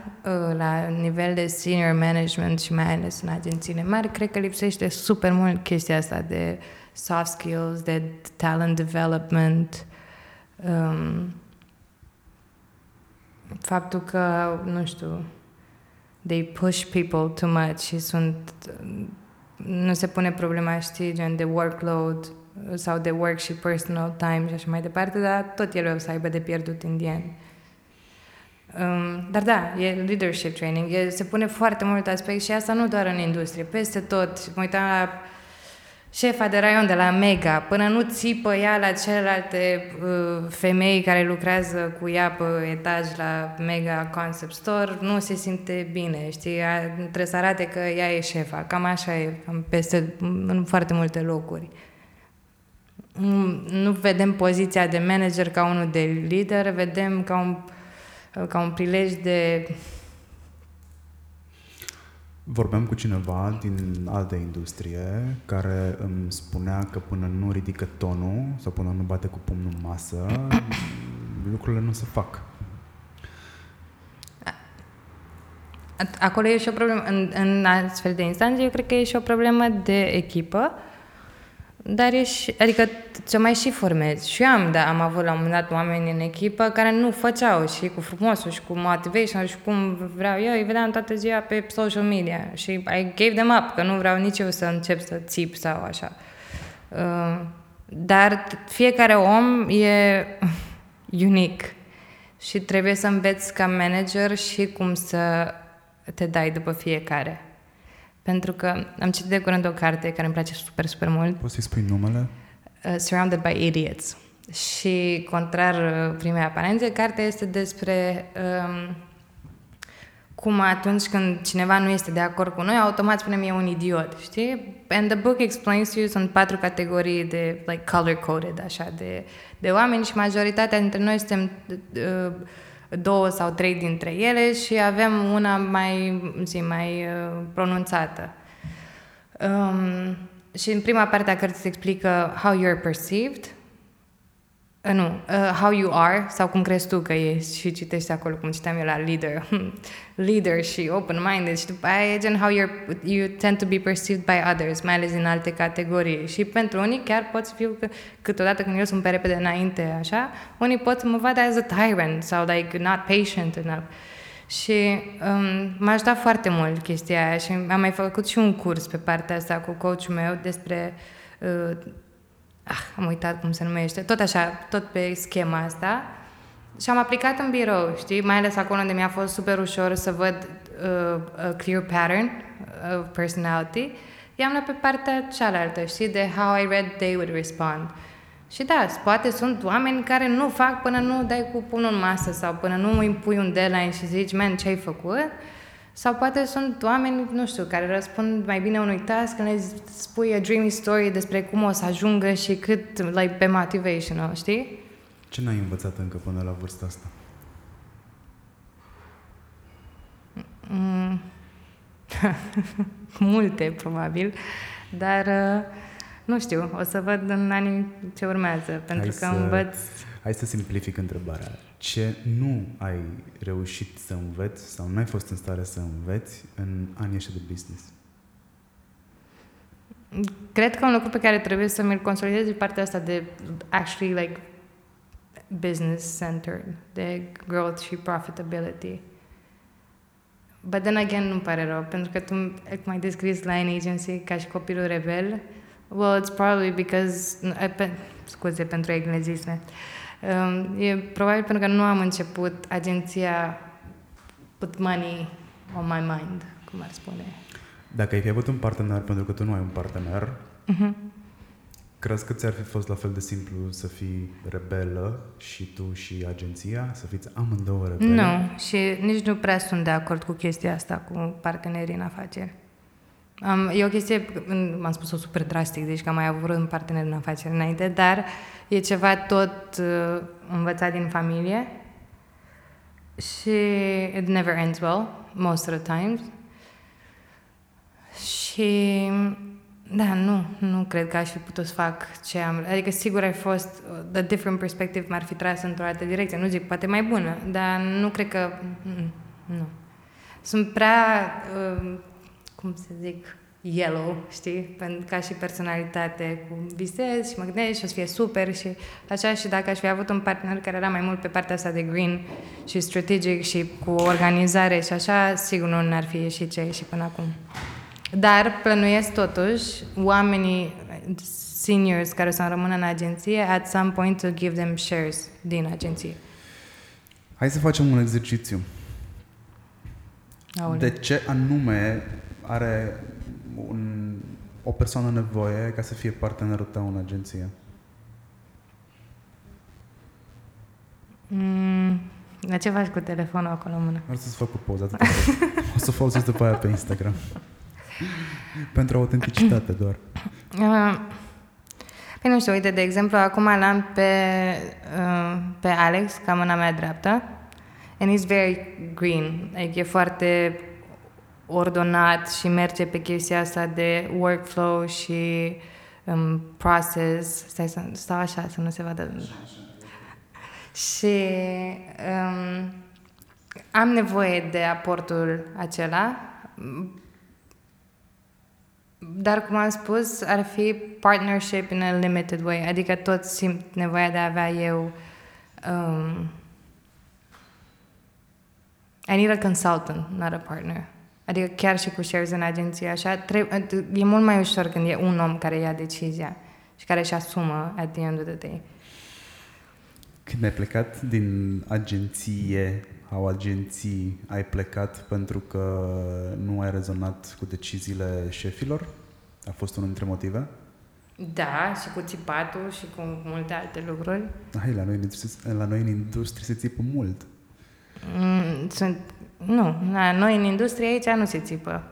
la nivel de senior management și mai ales în agențiile mari, cred că lipsește super mult chestia asta de soft skills, de talent development, um, faptul că, nu știu, they push people too much și sunt, nu se pune problema, știi, gen de workload sau de work și personal time și așa mai departe, dar tot ele o să aibă de pierdut în the end. Um, dar da, e leadership training, e, se pune foarte mult aspect și asta nu doar în industrie, peste tot. Mă uitam la șefa de raion de la Mega, până nu țipă ea la celelalte uh, femei care lucrează cu ea pe etaj la Mega Concept Store, nu se simte bine, știi, a, trebuie să arate că ea e șefa, cam așa e, cam peste, în foarte multe locuri. Nu, nu vedem poziția de manager ca unul de lider, vedem ca un ca un prilej de... Vorbeam cu cineva din altă industrie care îmi spunea că până nu ridică tonul sau până nu bate cu pumnul în masă, lucrurile nu se fac. Acolo e și o problemă. În, în astfel de instanțe, eu cred că e și o problemă de echipă. Dar e și, adică ce mai și formezi. Și eu am, da, am avut la un moment dat oameni în echipă care nu făceau și cu frumosul și cu motivation și cum vreau eu, îi vedeam toată ziua pe social media și I gave them up, că nu vreau nici eu să încep să țip sau așa. Dar fiecare om e unic și trebuie să înveți ca manager și cum să te dai după fiecare. Pentru că am citit de curând o carte care îmi place super, super mult. Poți să-i spui numele? Uh, Surrounded by Idiots. Și, contrar uh, primei aparențe, cartea este despre um, cum atunci când cineva nu este de acord cu noi, automat spunem e un idiot, știi? And the book explains to you, sunt patru categorii de, like, color-coded, așa, de, de oameni și majoritatea dintre noi suntem uh, două sau trei dintre ele și avem una mai, zi, mai pronunțată. Um, și în prima parte a cărții se explică how you're perceived, uh, nu, uh, how you are, sau cum crezi tu că ești, și citești acolo cum citeam eu la leader, leader și open-minded, și după aia e gen how you're, you tend to be perceived by others, mai ales în alte categorii. Și pentru unii chiar pot să fiu, că, câteodată când eu sunt pe repede înainte, așa, unii pot să mă vadă as a tyrant sau like not patient enough. Și um, m-a ajutat foarte mult chestia aia și am mai făcut și un curs pe partea asta cu coachul meu despre... Uh, ah, am uitat cum se numește, tot așa, tot pe schema asta. Și am aplicat în birou, știi? Mai ales acolo unde mi-a fost super ușor să văd uh, a clear pattern of personality. I-am luat pe partea cealaltă, știi? De how I read they would respond. Și da, poate sunt oameni care nu fac până nu dai cu punul în masă sau până nu îi pui un deadline și zici, man, ce-ai făcut? Sau poate sunt oameni, nu știu, care răspund mai bine unui task când le spui a dreamy story despre cum o să ajungă și cât, like, pe motivational, știi? Ce n-ai învățat încă până la vârsta asta? Mm. Multe, probabil, dar... Nu știu, o să văd în anii ce urmează, pentru hai că să, învăț... Hai să simplific întrebarea. Ce nu ai reușit să înveți sau nu ai fost în stare să înveți în anii ăștia de business? Cred că un lucru pe care trebuie să mi-l consolidez e partea asta de actually like business centered, de growth și profitability. But then again, nu-mi pare rău, pentru că tu m-ai descris Line Agency ca și copilul rebel. Well, it's probably because... Pe, scuze pentru englezisme. Um, e probabil pentru că nu am început agenția put money on my mind, cum ar spune. Dacă ai fi avut un partener, pentru că tu nu ai un partener, uh-huh. crezi că ți-ar fi fost la fel de simplu să fii rebelă și tu și agenția? Să fiți amândouă rebele? Nu, și nici nu prea sunt de acord cu chestia asta cu partenerii în afaceri. Um, e o chestie, m-am spus-o super drastic, deci că am mai avut un partener în afaceri înainte, dar e ceva tot uh, învățat din familie și it never ends well, most of the times. Și da, nu, nu cred că aș fi putut să fac ce am, adică sigur ai fost, the different perspective m-ar fi tras într-o altă direcție, nu zic, poate mai bună, dar nu cred că, nu. Sunt prea... Uh, cum să zic, yellow, știi? Pentru ca și personalitate, cu visez și mă gândesc și o să fie super și așa. Și dacă aș fi avut un partener care era mai mult pe partea asta de green și strategic și cu organizare și așa, sigur nu n-ar fi ieșit ce a ieșit până acum. Dar plănuiesc totuși oamenii seniors care o să rămână în agenție at some point to give them shares din agenție. Hai să facem un exercițiu. Aole. De ce anume are un, o persoană nevoie ca să fie partenerul tău în agenție? Mm, la ce faci cu telefonul acolo în mână? Vreau să-ți fac o poză. O să o folosesc după aia pe Instagram. Pentru autenticitate doar. Uh, păi nu știu, uite, de exemplu, acum l-am pe, uh, pe Alex, ca mâna mea dreaptă. And he's very green. Like, e foarte... ordonat și merge pe chestia asta de workflow și um, process. Stai să stau așa, să nu se vadă. Și um, am nevoie de aportul acela, dar cum am spus, ar fi partnership in a limited way, adică toți simt nevoia de a avea eu um, I need a consultant, not a partner. Adică chiar și cu shares în agenție, așa, trebuie, e mult mai ușor când e un om care ia decizia și care își asumă at the end of the day. Când ai plecat din agenție, au agenții, ai plecat pentru că nu ai rezonat cu deciziile șefilor? A fost unul dintre motive? Da, și cu țipatul și cu multe alte lucruri. Hai, la noi, la noi în industrie se țipă mult. Mm, sunt... Nu, la noi în industrie aici nu se țipă.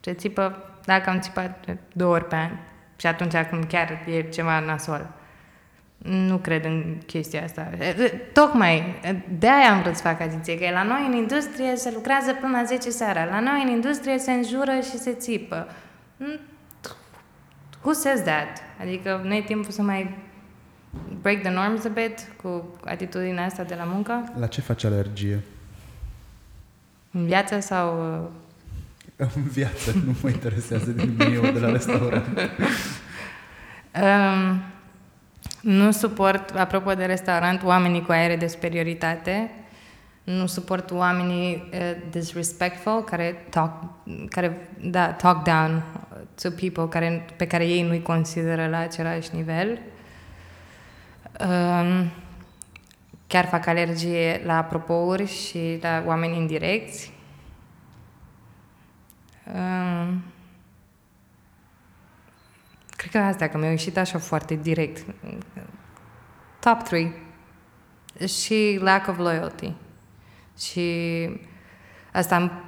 Se țipă, dacă am țipat două ori pe an, și atunci acum chiar e ceva nasol. Nu cred în chestia asta. Tocmai de-aia am vrut să fac agenție, că la noi în industrie se lucrează până la zece seara. La noi în industrie se înjură și se țipă. Who says that? Adică nu e timpul să mai break the norms a bit cu atitudinea asta de la muncă? La ce faci alergie? În viață sau... În viață, nu mă interesează din eu de la restaurant. um, Nu suport, apropo de restaurant, oamenii cu aere de superioritate. Nu suport oamenii uh, disrespectful, care talk, care, da, talk down to people, care, pe care ei nu-i consideră la același nivel. Um, chiar fac alergie la apropouri și la oameni indirecți. Um, Cred că asta, că mi-a ieșit așa foarte direct. Top trei. Și lack of loyalty. Și asta,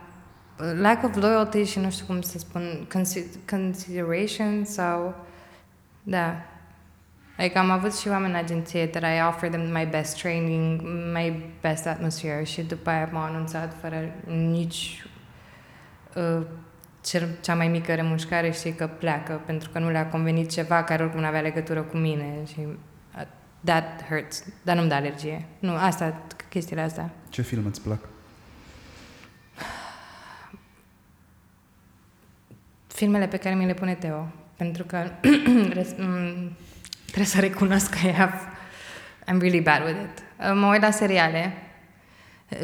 lack of loyalty și nu știu cum să spun, consideration sau... Da. Adică am avut și oameni în agenție that I offered them my best training, my best atmosphere și după aia m-au anunțat fără nici... Uh, cea mai mică remușcare, știi, că pleacă pentru că nu le-a convenit ceva care oricum nu avea legătură cu mine și uh, that hurts, dar nu-mi dă alergie. Nu, asta, chestiile astea. Ce film îți plac? Filmele pe care mi le pune Teo, pentru că trebuie să recunosc că I have, I'm really bad with it. Mă uit la seriale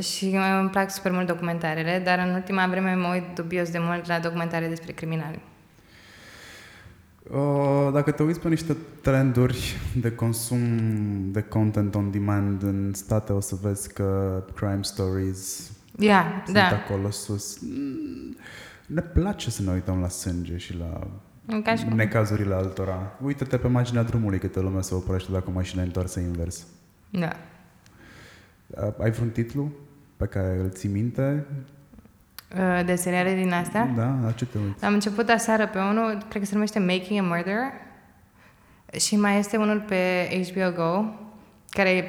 și îmi plac super mult documentarele, dar în ultima vreme mă uit dubios de mult la documentare despre criminali. Dacă te uiți pe niște trenduri de consum de content on demand în state, o să vezi că crime stories yeah, sunt da. acolo sus. Ne place să ne uităm la sânge și la necazurile altora. Uită-te pe marginea drumului câte lume se oprește dacă mașina e întoarsă invers. Da. Ai vreun titlu pe care îl ții minte? De seriale din astea? Da, la ce te uiți? Am început aseară pe unul, cred că se numește Making a Murderer și mai este unul pe H B O Go, care e,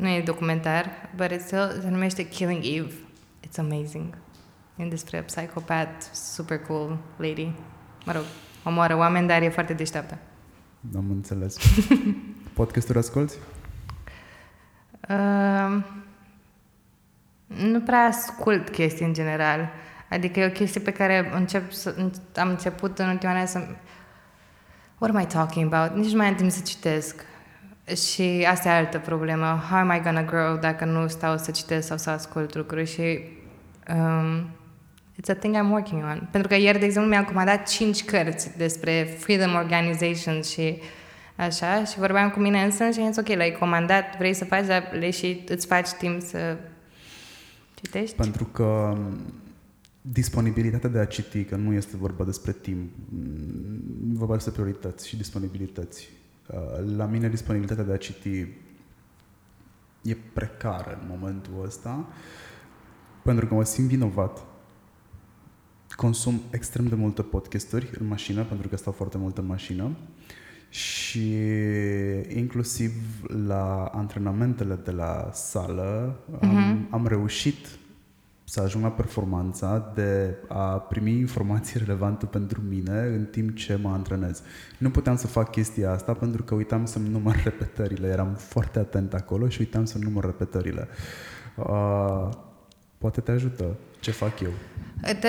nu e documentar, but it's still, se numește Killing Eve. It's amazing. E despre psychopath, super cool lady. Mă rog, omoară oameni, dar e foarte deșteaptă. Am înțeles. Podcasturi asculti? Uh, nu prea ascult chestii în general. Adică e o chestie pe care încep să, am început în ultima dată să... What am I talking about? Nici nu mai am timp să citesc. Și asta e altă problemă. How am I gonna grow dacă nu stau să citesc sau să ascult lucruri? Și... Um, it's a thing I'm working on. Pentru că ieri, de exemplu, mi-am comandat cinci cărți despre Freedom Organization și... Așa, și vorbeam cu mine însămi și am zis, ok, l-ai comandat, vrei să faci, dar le și îți faci timp să citești? Pentru că disponibilitatea de a citi, că nu este vorba despre timp, vorba despre priorități și disponibilități. La mine disponibilitatea de a citi e precară în momentul ăsta, pentru că mă simt vinovat. Consum extrem de multe podcasturi în mașină, pentru că stau foarte mult în mașină. Și inclusiv la antrenamentele de la sală am, uh-huh. am reușit să ajung la performanța de a primi informații relevante pentru mine în timp ce mă antrenez. Nu puteam să fac chestia asta pentru că uitam să-mi număr repetările. Eram foarte atent acolo și uitam să-mi număr repetările. Uh, poate te ajută ce fac eu.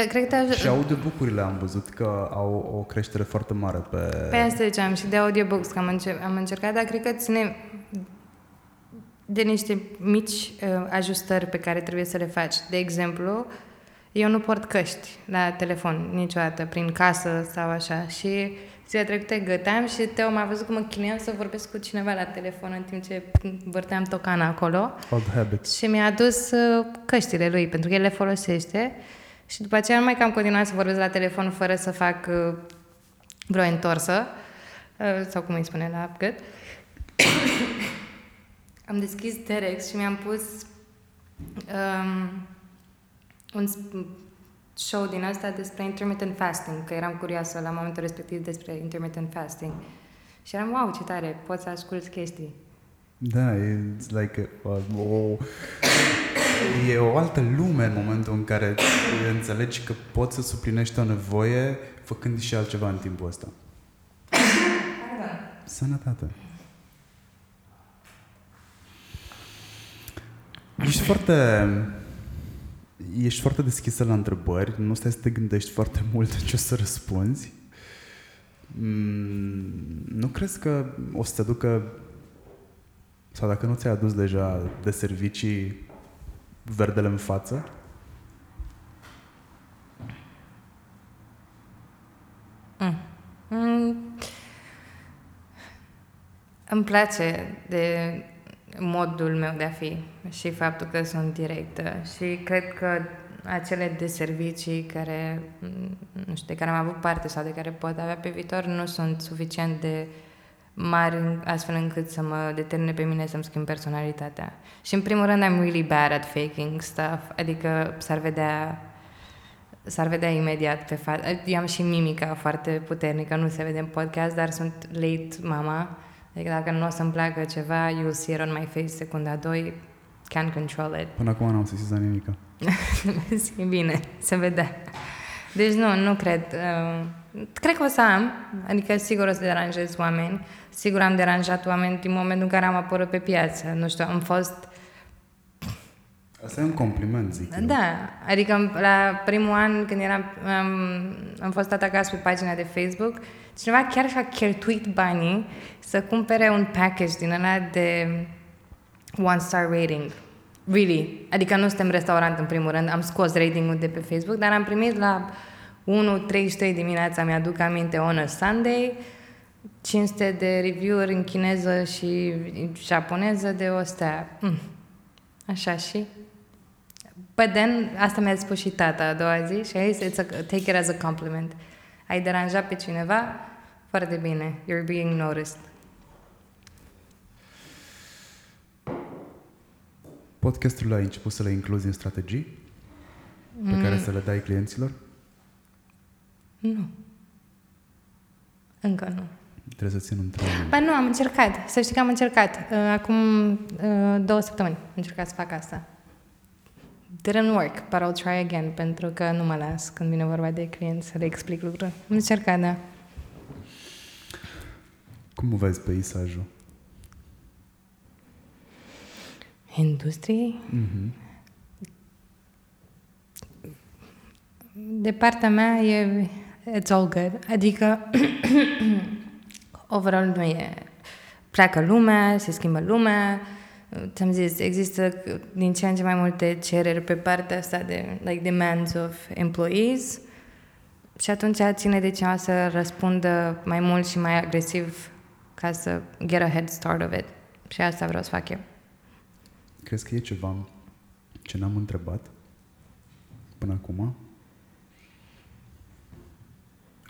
Cred că aj- și audiobook-urile am văzut că au o creștere foarte mare pe... Pe asta ziceam și de audiobooks, că am, încer- am încercat, dar cred că ține de niște mici uh, ajustări pe care trebuie să le faci. De exemplu, eu nu port căști la telefon niciodată, prin casă sau așa. Și ziua trecută găteam și Teo m-a văzut cum mă chineam să vorbesc cu cineva la telefon în timp ce vârteam tocana acolo. Și mi-a adus uh, căștile lui, pentru că el le folosește. Și după aceea numai că am continuat să vorbesc la telefon fără să fac uh, vreo întorsă, uh, sau cum îi spune la gât. Am deschis Derex și mi-am pus um, un show din asta despre intermittent fasting, că eram curioasă la momentul respectiv despre intermittent fasting. Și eram, wow, ce tare, pot să ascult chestii. Da, it's like a, o, e o altă lume în momentul în care înțelegi că poți să suplinești o nevoie făcând și altceva în timpul ăsta. Sănătate. Ești foarte, ești foarte deschisă la întrebări, nu stai să te gândești foarte mult ce o să răspunzi. Nu crezi că o să te ducă, sau dacă nu ți-ai adus deja de servicii, verdele în față? Mm. Mm. Îmi place de modul meu de a fi și faptul că sunt directă și cred că acele de servicii care, nu știu, de care am avut parte sau de care pot avea pe viitor nu sunt suficient de mari astfel încât să mă determine pe mine să-mi schimb personalitatea. Și în primul rând I'm really bad at faking stuff, adică s-ar vedea s-ar vedea imediat pe față. Eu am și mimica foarte puternică, nu se vede în podcast, dar sunt late mama. Deci dacă nu o să-mi placă ceva, you'll see it on my face, secunda doi, can't control it. Până acum n-am sesizat nimica. E bine, se vedea. Deci nu, nu cred. Cred că o să am, adică sigur o să deranjez oameni, sigur am deranjat oameni din momentul în care am apărut pe piață, nu știu, am fost... Asta e un compliment, zic. Da, eu. Adică la primul an când eram, am, am fost atacat pe pagina de Facebook, cineva chiar și-a cheltuit banii să cumpere un package din ăla de one-star rating. Really. Adică nu suntem restaurant în primul rând, am scos ratingul de pe Facebook, dar am primit la unu treizeci și trei dimineața, mi-aduc aminte, on a Sunday, cinci sute de review-uri în chineză și japoneză de o stea. Mm. Așa și... But then, asta mi-a spus și tata a doua zi și a zis, it's a, take it as a compliment. Ai deranjat pe cineva? Foarte bine. You're being noticed. Podcastul a început să le incluzi în strategii? Mm. Pe care să le dai clienților? Nu. Încă nu. Trebuie să țin într-o... Ba nu, am încercat. Să știi că am încercat. Acum două săptămâni am încercat să fac asta. Didn't work, but I'll try again, pentru că nu mă las când vine vorba de clienți să le explic lucruri. Am încercat, da. Cum vezi peisajul? Industriei? Mm-hmm. De partea mea e... It's all good. Adică... overall nu e... Pleacă lumea, se schimbă lumea. Ți-am zis, există din ce în ce mai multe cereri pe partea asta de like demands of employees și atunci ține de cineva să răspundă mai mult și mai agresiv ca să get a head start of it. Și asta vreau să fac eu. Crezi că e ceva ce n-am întrebat până acum?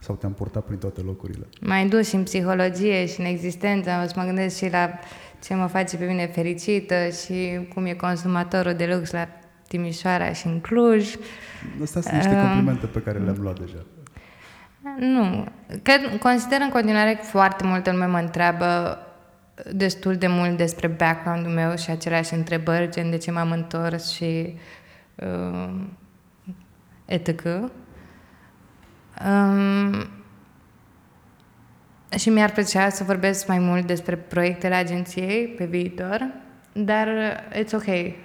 Sau te-am purtat prin toate locurile? M-ai dus și în psihologie și în existență. O să mă gândesc și la ce mă face pe mine fericită și cum e consumatorul de lux la Timișoara și în Cluj. Asta sunt niște complimente pe care le-am luat deja. Nu. Cred, consider în continuare că foarte multă lume mă întreabă destul de mult despre background-ul meu și aceleași întrebări, gen de ce m-am întors și uh, et cetera. Um, și mi-ar plăcea să vorbesc mai mult despre proiectele agenției pe viitor, dar it's okay,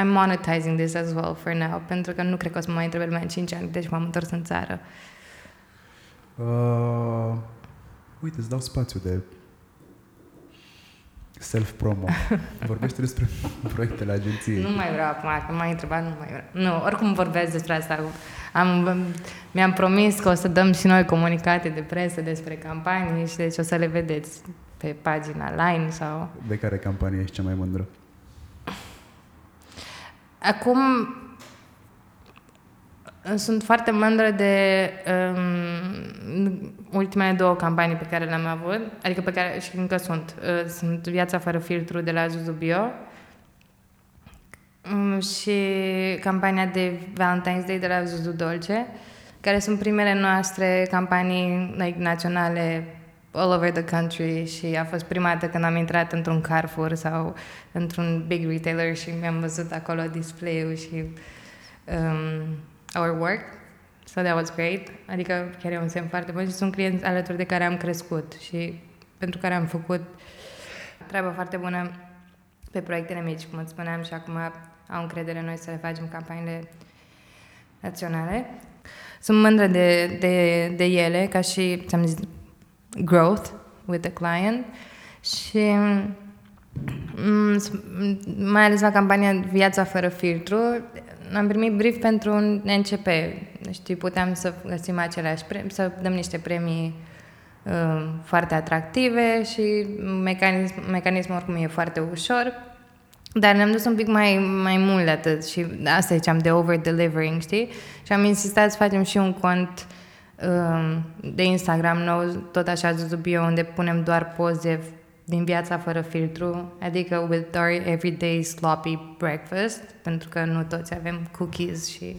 I'm monetizing this as well for now, pentru că nu cred că o să mă mai întrebe lumea în cinci ani, deci m-am întors în țară. uh, Uite, îți dau spațiu de self-promo. Vorbește despre proiectele agenției. Nu mai vreau acum, că m-ai întrebat, nu mai vreau. Nu, oricum vorbesc despre asta. Am, mi-am promis că o să dăm și noi comunicate de presă despre campanii și deci o să le vedeți pe pagina Line sau... De care campanie ești cea mai mândră? Acum sunt foarte mândră de um, ultimele două campanii pe care le-am avut, adică pe care și încă sunt. Uh, sunt Viața fără filtru de la Zuzu Bio um, și campania de Valentine's Day de la Zuzu Dolce, care sunt primele noastre campanii like, naționale all over the country și a fost prima dată când am intrat într-un Carrefour sau într-un big retailer și mi-am văzut acolo display-ul și um, our work. So that was great. Adică chiar e un semn foarte bun și sunt clienți alături de care am crescut și pentru care am făcut treabă foarte bună pe proiectele mici, cum îți spuneam, și acum au încredere în noi să le facem campaniile naționale. Sunt mândră de, de, de ele, ca și, ți-am zis, growth with the client și mai ales la campania Viața fără filtru am primit brief pentru un N C P. Știi, puteam să găsim aceleași premii, să dăm niște premii uh, foarte atractive și mecanism, mecanismul oricum e foarte ușor, dar ne-am dus un pic mai, mai mult de atât și asta ziceam de over-delivering, știi? Și am insistat să facem și un cont uh, de Instagram nou, tot așa Zuzu Bio, unde punem doar poze din viața fără filtru, adică with our everyday sloppy breakfast, pentru că nu toți avem cookies și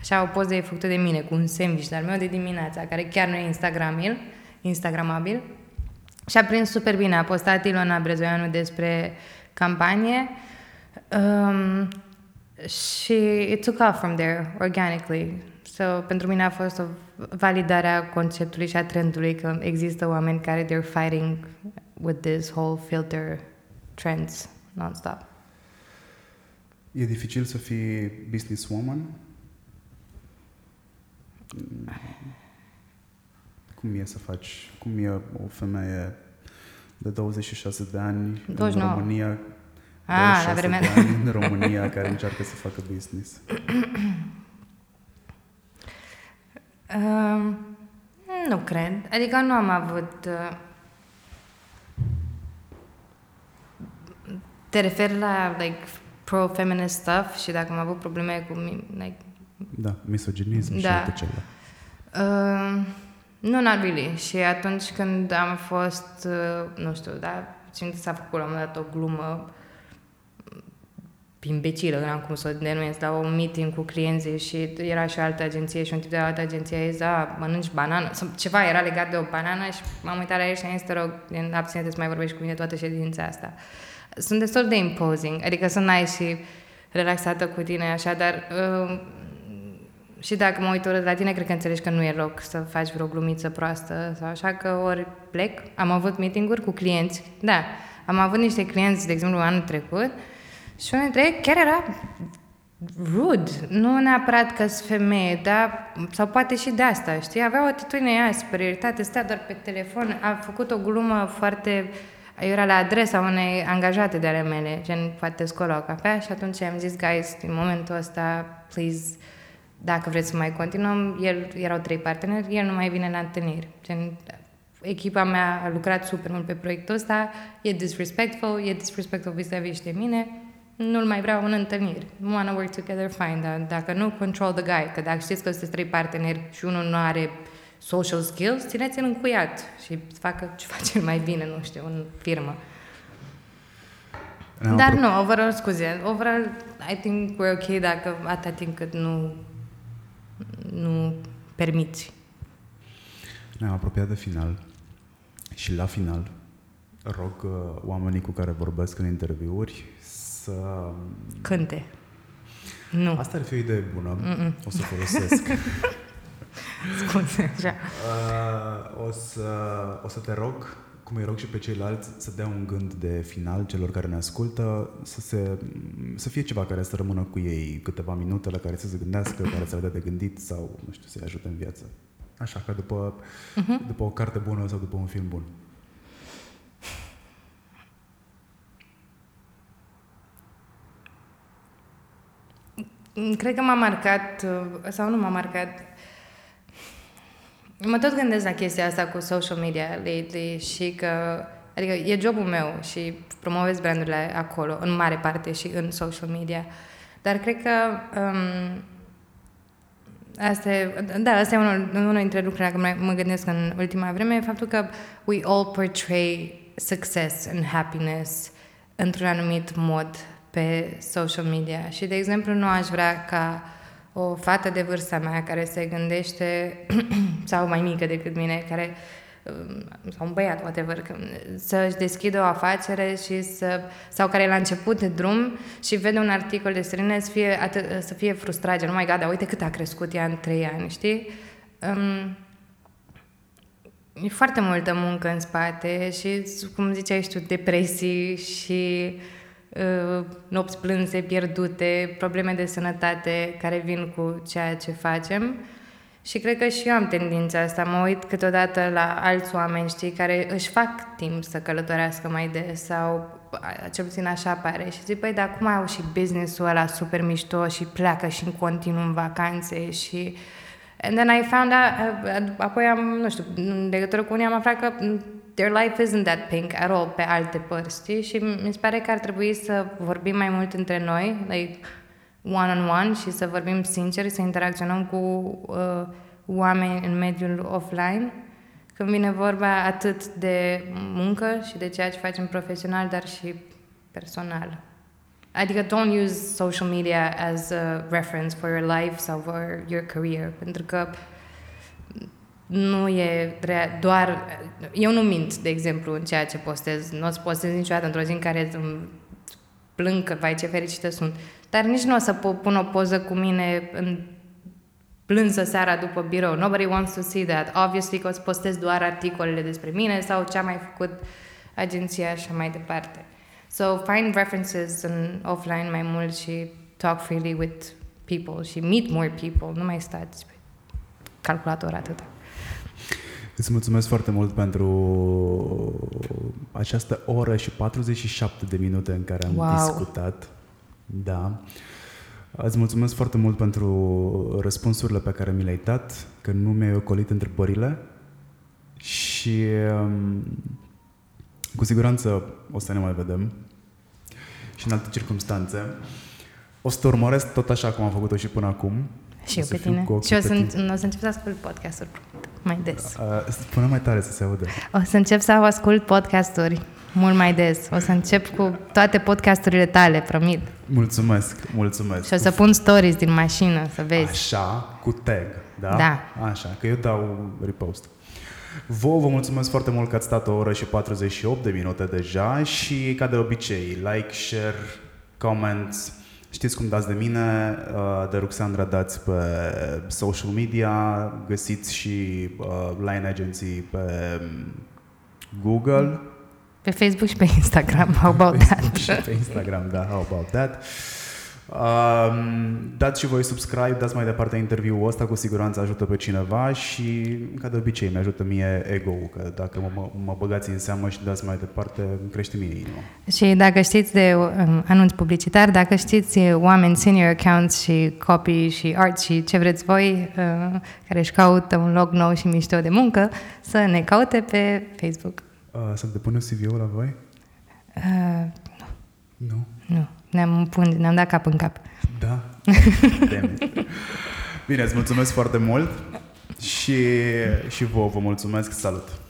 așa o poză e făcută de mine cu un sandwich de-al meu de dimineața, care chiar nu e Instagram-il, Instagramabil. Și a prins super bine. A postat Ilona Brezoianu despre campanie um, și it took off from there, organically. So, pentru mine a fost o validare a conceptului și a trendului că există oameni care they're fighting with this whole filter trends non-stop. E dificil să fii businesswoman? Cum e să faci? Cum e o femeie de douăzeci și șase de ani douăzeci și nouă. În România? Ah, la vremea de ani în România care încearcă să facă business. Uh, nu cred. Adică nu am avut... Uh... Te referi la like, pro-feminist stuff și dacă am avut probleme cu... Like, da, misoginism da. Și alte cele. Uh, nu, not really. Și atunci când am fost, uh, nu știu, da, țin că s-a făcut la un moment dat o glumă imbecilă, nu am cum să o denumesc, la un meeting cu clienții și era și o altă agenție și un tip de altă agenție a zis, da, mănânci banană, sau ceva era legat de o banană și m-am uitat la el și am zis, te rog, abține-te să mai vorbești cu mine toată ședința asta. Sunt destul de imposing, adică să n-ai și relaxată cu tine, așa, dar... Uh, și dacă mă uit urât la tine, cred că înțelegi că nu e loc să faci vreo glumiță proastă sau așa, că ori plec. Am avut meeting-uri cu clienți. Da, am avut niște clienți, de exemplu, anul trecut și unul dintre ei chiar era rude. Nu neapărat că-s femeie, dar, sau poate și de asta, știi? Avea o atitudine aia, superioritate, stea doar pe telefon. A făcut o glumă foarte... Eu era la adresa unei angajate de-ale mele, gen, poate scola o cafea și atunci am zis, guys, în momentul ăsta, please... Dacă vreți să mai continuăm, el, erau trei parteneri, el nu mai vine la întâlniri. Gen, echipa mea a lucrat super mult pe proiectul ăsta, e disrespectful, e disrespectful vis-a-vis de mine, nu-l mai vreau în întâlniri. We wanna work together, fine, dar dacă nu, control the guy, că dacă știți că sunteți trei parteneri și unul nu are social skills, țineți-l încuiat și facă ce face mai bine, nu știu, în firmă. No, dar nu, overall, scuze, overall, I think we're okay dacă atâta timp cât nu... nu permiți. Ne-am apropiat de final și la final rog oamenii cu care vorbesc în interviuri să... Cânte. Nu. Asta ar fi o idee bună. Mm-mm. O să folosesc. Scuze, așa. Uh, o, să, o să te rog, cum îi rog și pe ceilalți, să dea un gând de final celor care ne ascultă, să, se, să fie ceva care să rămână cu ei câteva minute, la care să se gândească, care să le dea de gândit sau, nu știu, să-i ajute în viață. Așa, ca după, uh-huh. după o carte bună sau după un film bun. Cred că m-a marcat, sau nu m-a marcat... Mă tot gândesc la chestia asta cu social media lately și că, adică e jobul meu și promovez brandurile acolo, în mare parte și în social media. Dar cred că um, asta e, da, asta e unul, unul dintre lucrurile care mă gândesc în ultima vreme, faptul că we all portray success and happiness într-un anumit mod pe social media. Și, de exemplu, nu aș vrea ca o fată de vârsta mea care se gândește, sau mai mică decât mine, care sau un băiat, whatever, să-și deschidă o afacere și să, sau care e la început de drum și vede un articol de străină să fie, atât, să fie frustrat, nu mai gata, uite cât a crescut ea în trei ani, știi? Um, e foarte multă muncă în spate și, cum ziceai tu, depresii și uh, nopți plânse pierdute, probleme de sănătate care vin cu ceea ce facem. Și cred că și eu am tendința asta. Mă uit câteodată la alți oameni, știi, care își fac timp să călătorească mai des sau cel puțin așa pare. Și zic, păi, dar cum au și business-ul ăla super mișto și pleacă și în continuu în vacanțe și... And then I found out, apoi am, nu știu, în legătură cu unii am aflat că their life isn't that pink at all pe alte părți, știi? Și mi se pare că ar trebui să vorbim mai mult între noi, like... one-on-one și să vorbim sincer, să interacționăm cu uh, oameni în mediul offline. Când vine vorba atât de muncă și de ceea ce facem profesional, dar și personal. Adică don't use social media as a reference for your life sau for your career, pentru că nu e rea- doar... Eu nu mint, de exemplu, în ceea ce postez. Nu o să postez niciodată într-o zi în care îmi plâng că, vai, ce fericită sunt. Dar nici nu o să pun o poză cu mine în plânsă seara după birou. Nobody wants to see that. Obviously că o să postez doar articolele despre mine sau ce a mai făcut agenția și mai departe. So find references în offline mai mult și talk freely with people și meet more people. Nu mai stați pe calculator atât. Îți mulțumesc foarte mult pentru această oră și patruzeci și șapte de minute în care am wow. discutat. Da. Îți mulțumesc foarte mult pentru răspunsurile pe care mi le-ai dat, că nu mi-ai ocolit întrebările și cu siguranță o să ne mai vedem și în alte circunstanțe. O să te urmăresc tot așa cum am făcut-o și până acum. Și eu pe tine. Și o să, în, o să încep să ascult podcast-uri mai des. Spune mai tare să se audă. O să încep să ascult podcast-uri mult mai des. O să încep cu toate podcast-urile tale, promit. Mulțumesc, mulțumesc. Și o să pun stories din mașină, să vezi. Așa, cu tag, da? Da. Așa, că eu dau repost. Vă, vă mulțumesc foarte mult că ați stat o oră și patruzeci și opt de minute deja și, ca de obicei, like, share, comments. Știți cum dați de mine, de Ruxandra dați pe social media, găsiți și Line Agency pe Google. Pe Facebook și pe Instagram, how about that? Și pe Instagram, da, how about that? Um, dați și voi subscribe, dați mai departe interviul ăsta, cu siguranță ajută pe cineva și, ca de obicei, mi-ajută mie ego-ul, că dacă mă, mă băgați în seamă și dați mai departe, crește mie inima. Și dacă știți de um, anunț publicitar, dacă știți oameni senior accounts și copy și art și ce vreți voi, uh, care își caută un loc nou și mișto de muncă, să ne caute pe Facebook. Uh, să-mi depune C V-ul la voi? Uh, nu. Nu? Nu. Ne-am, pun, ne-am dat cap în cap. Da. Bine, îți mulțumesc foarte mult și, și vouă vă mulțumesc. Salut!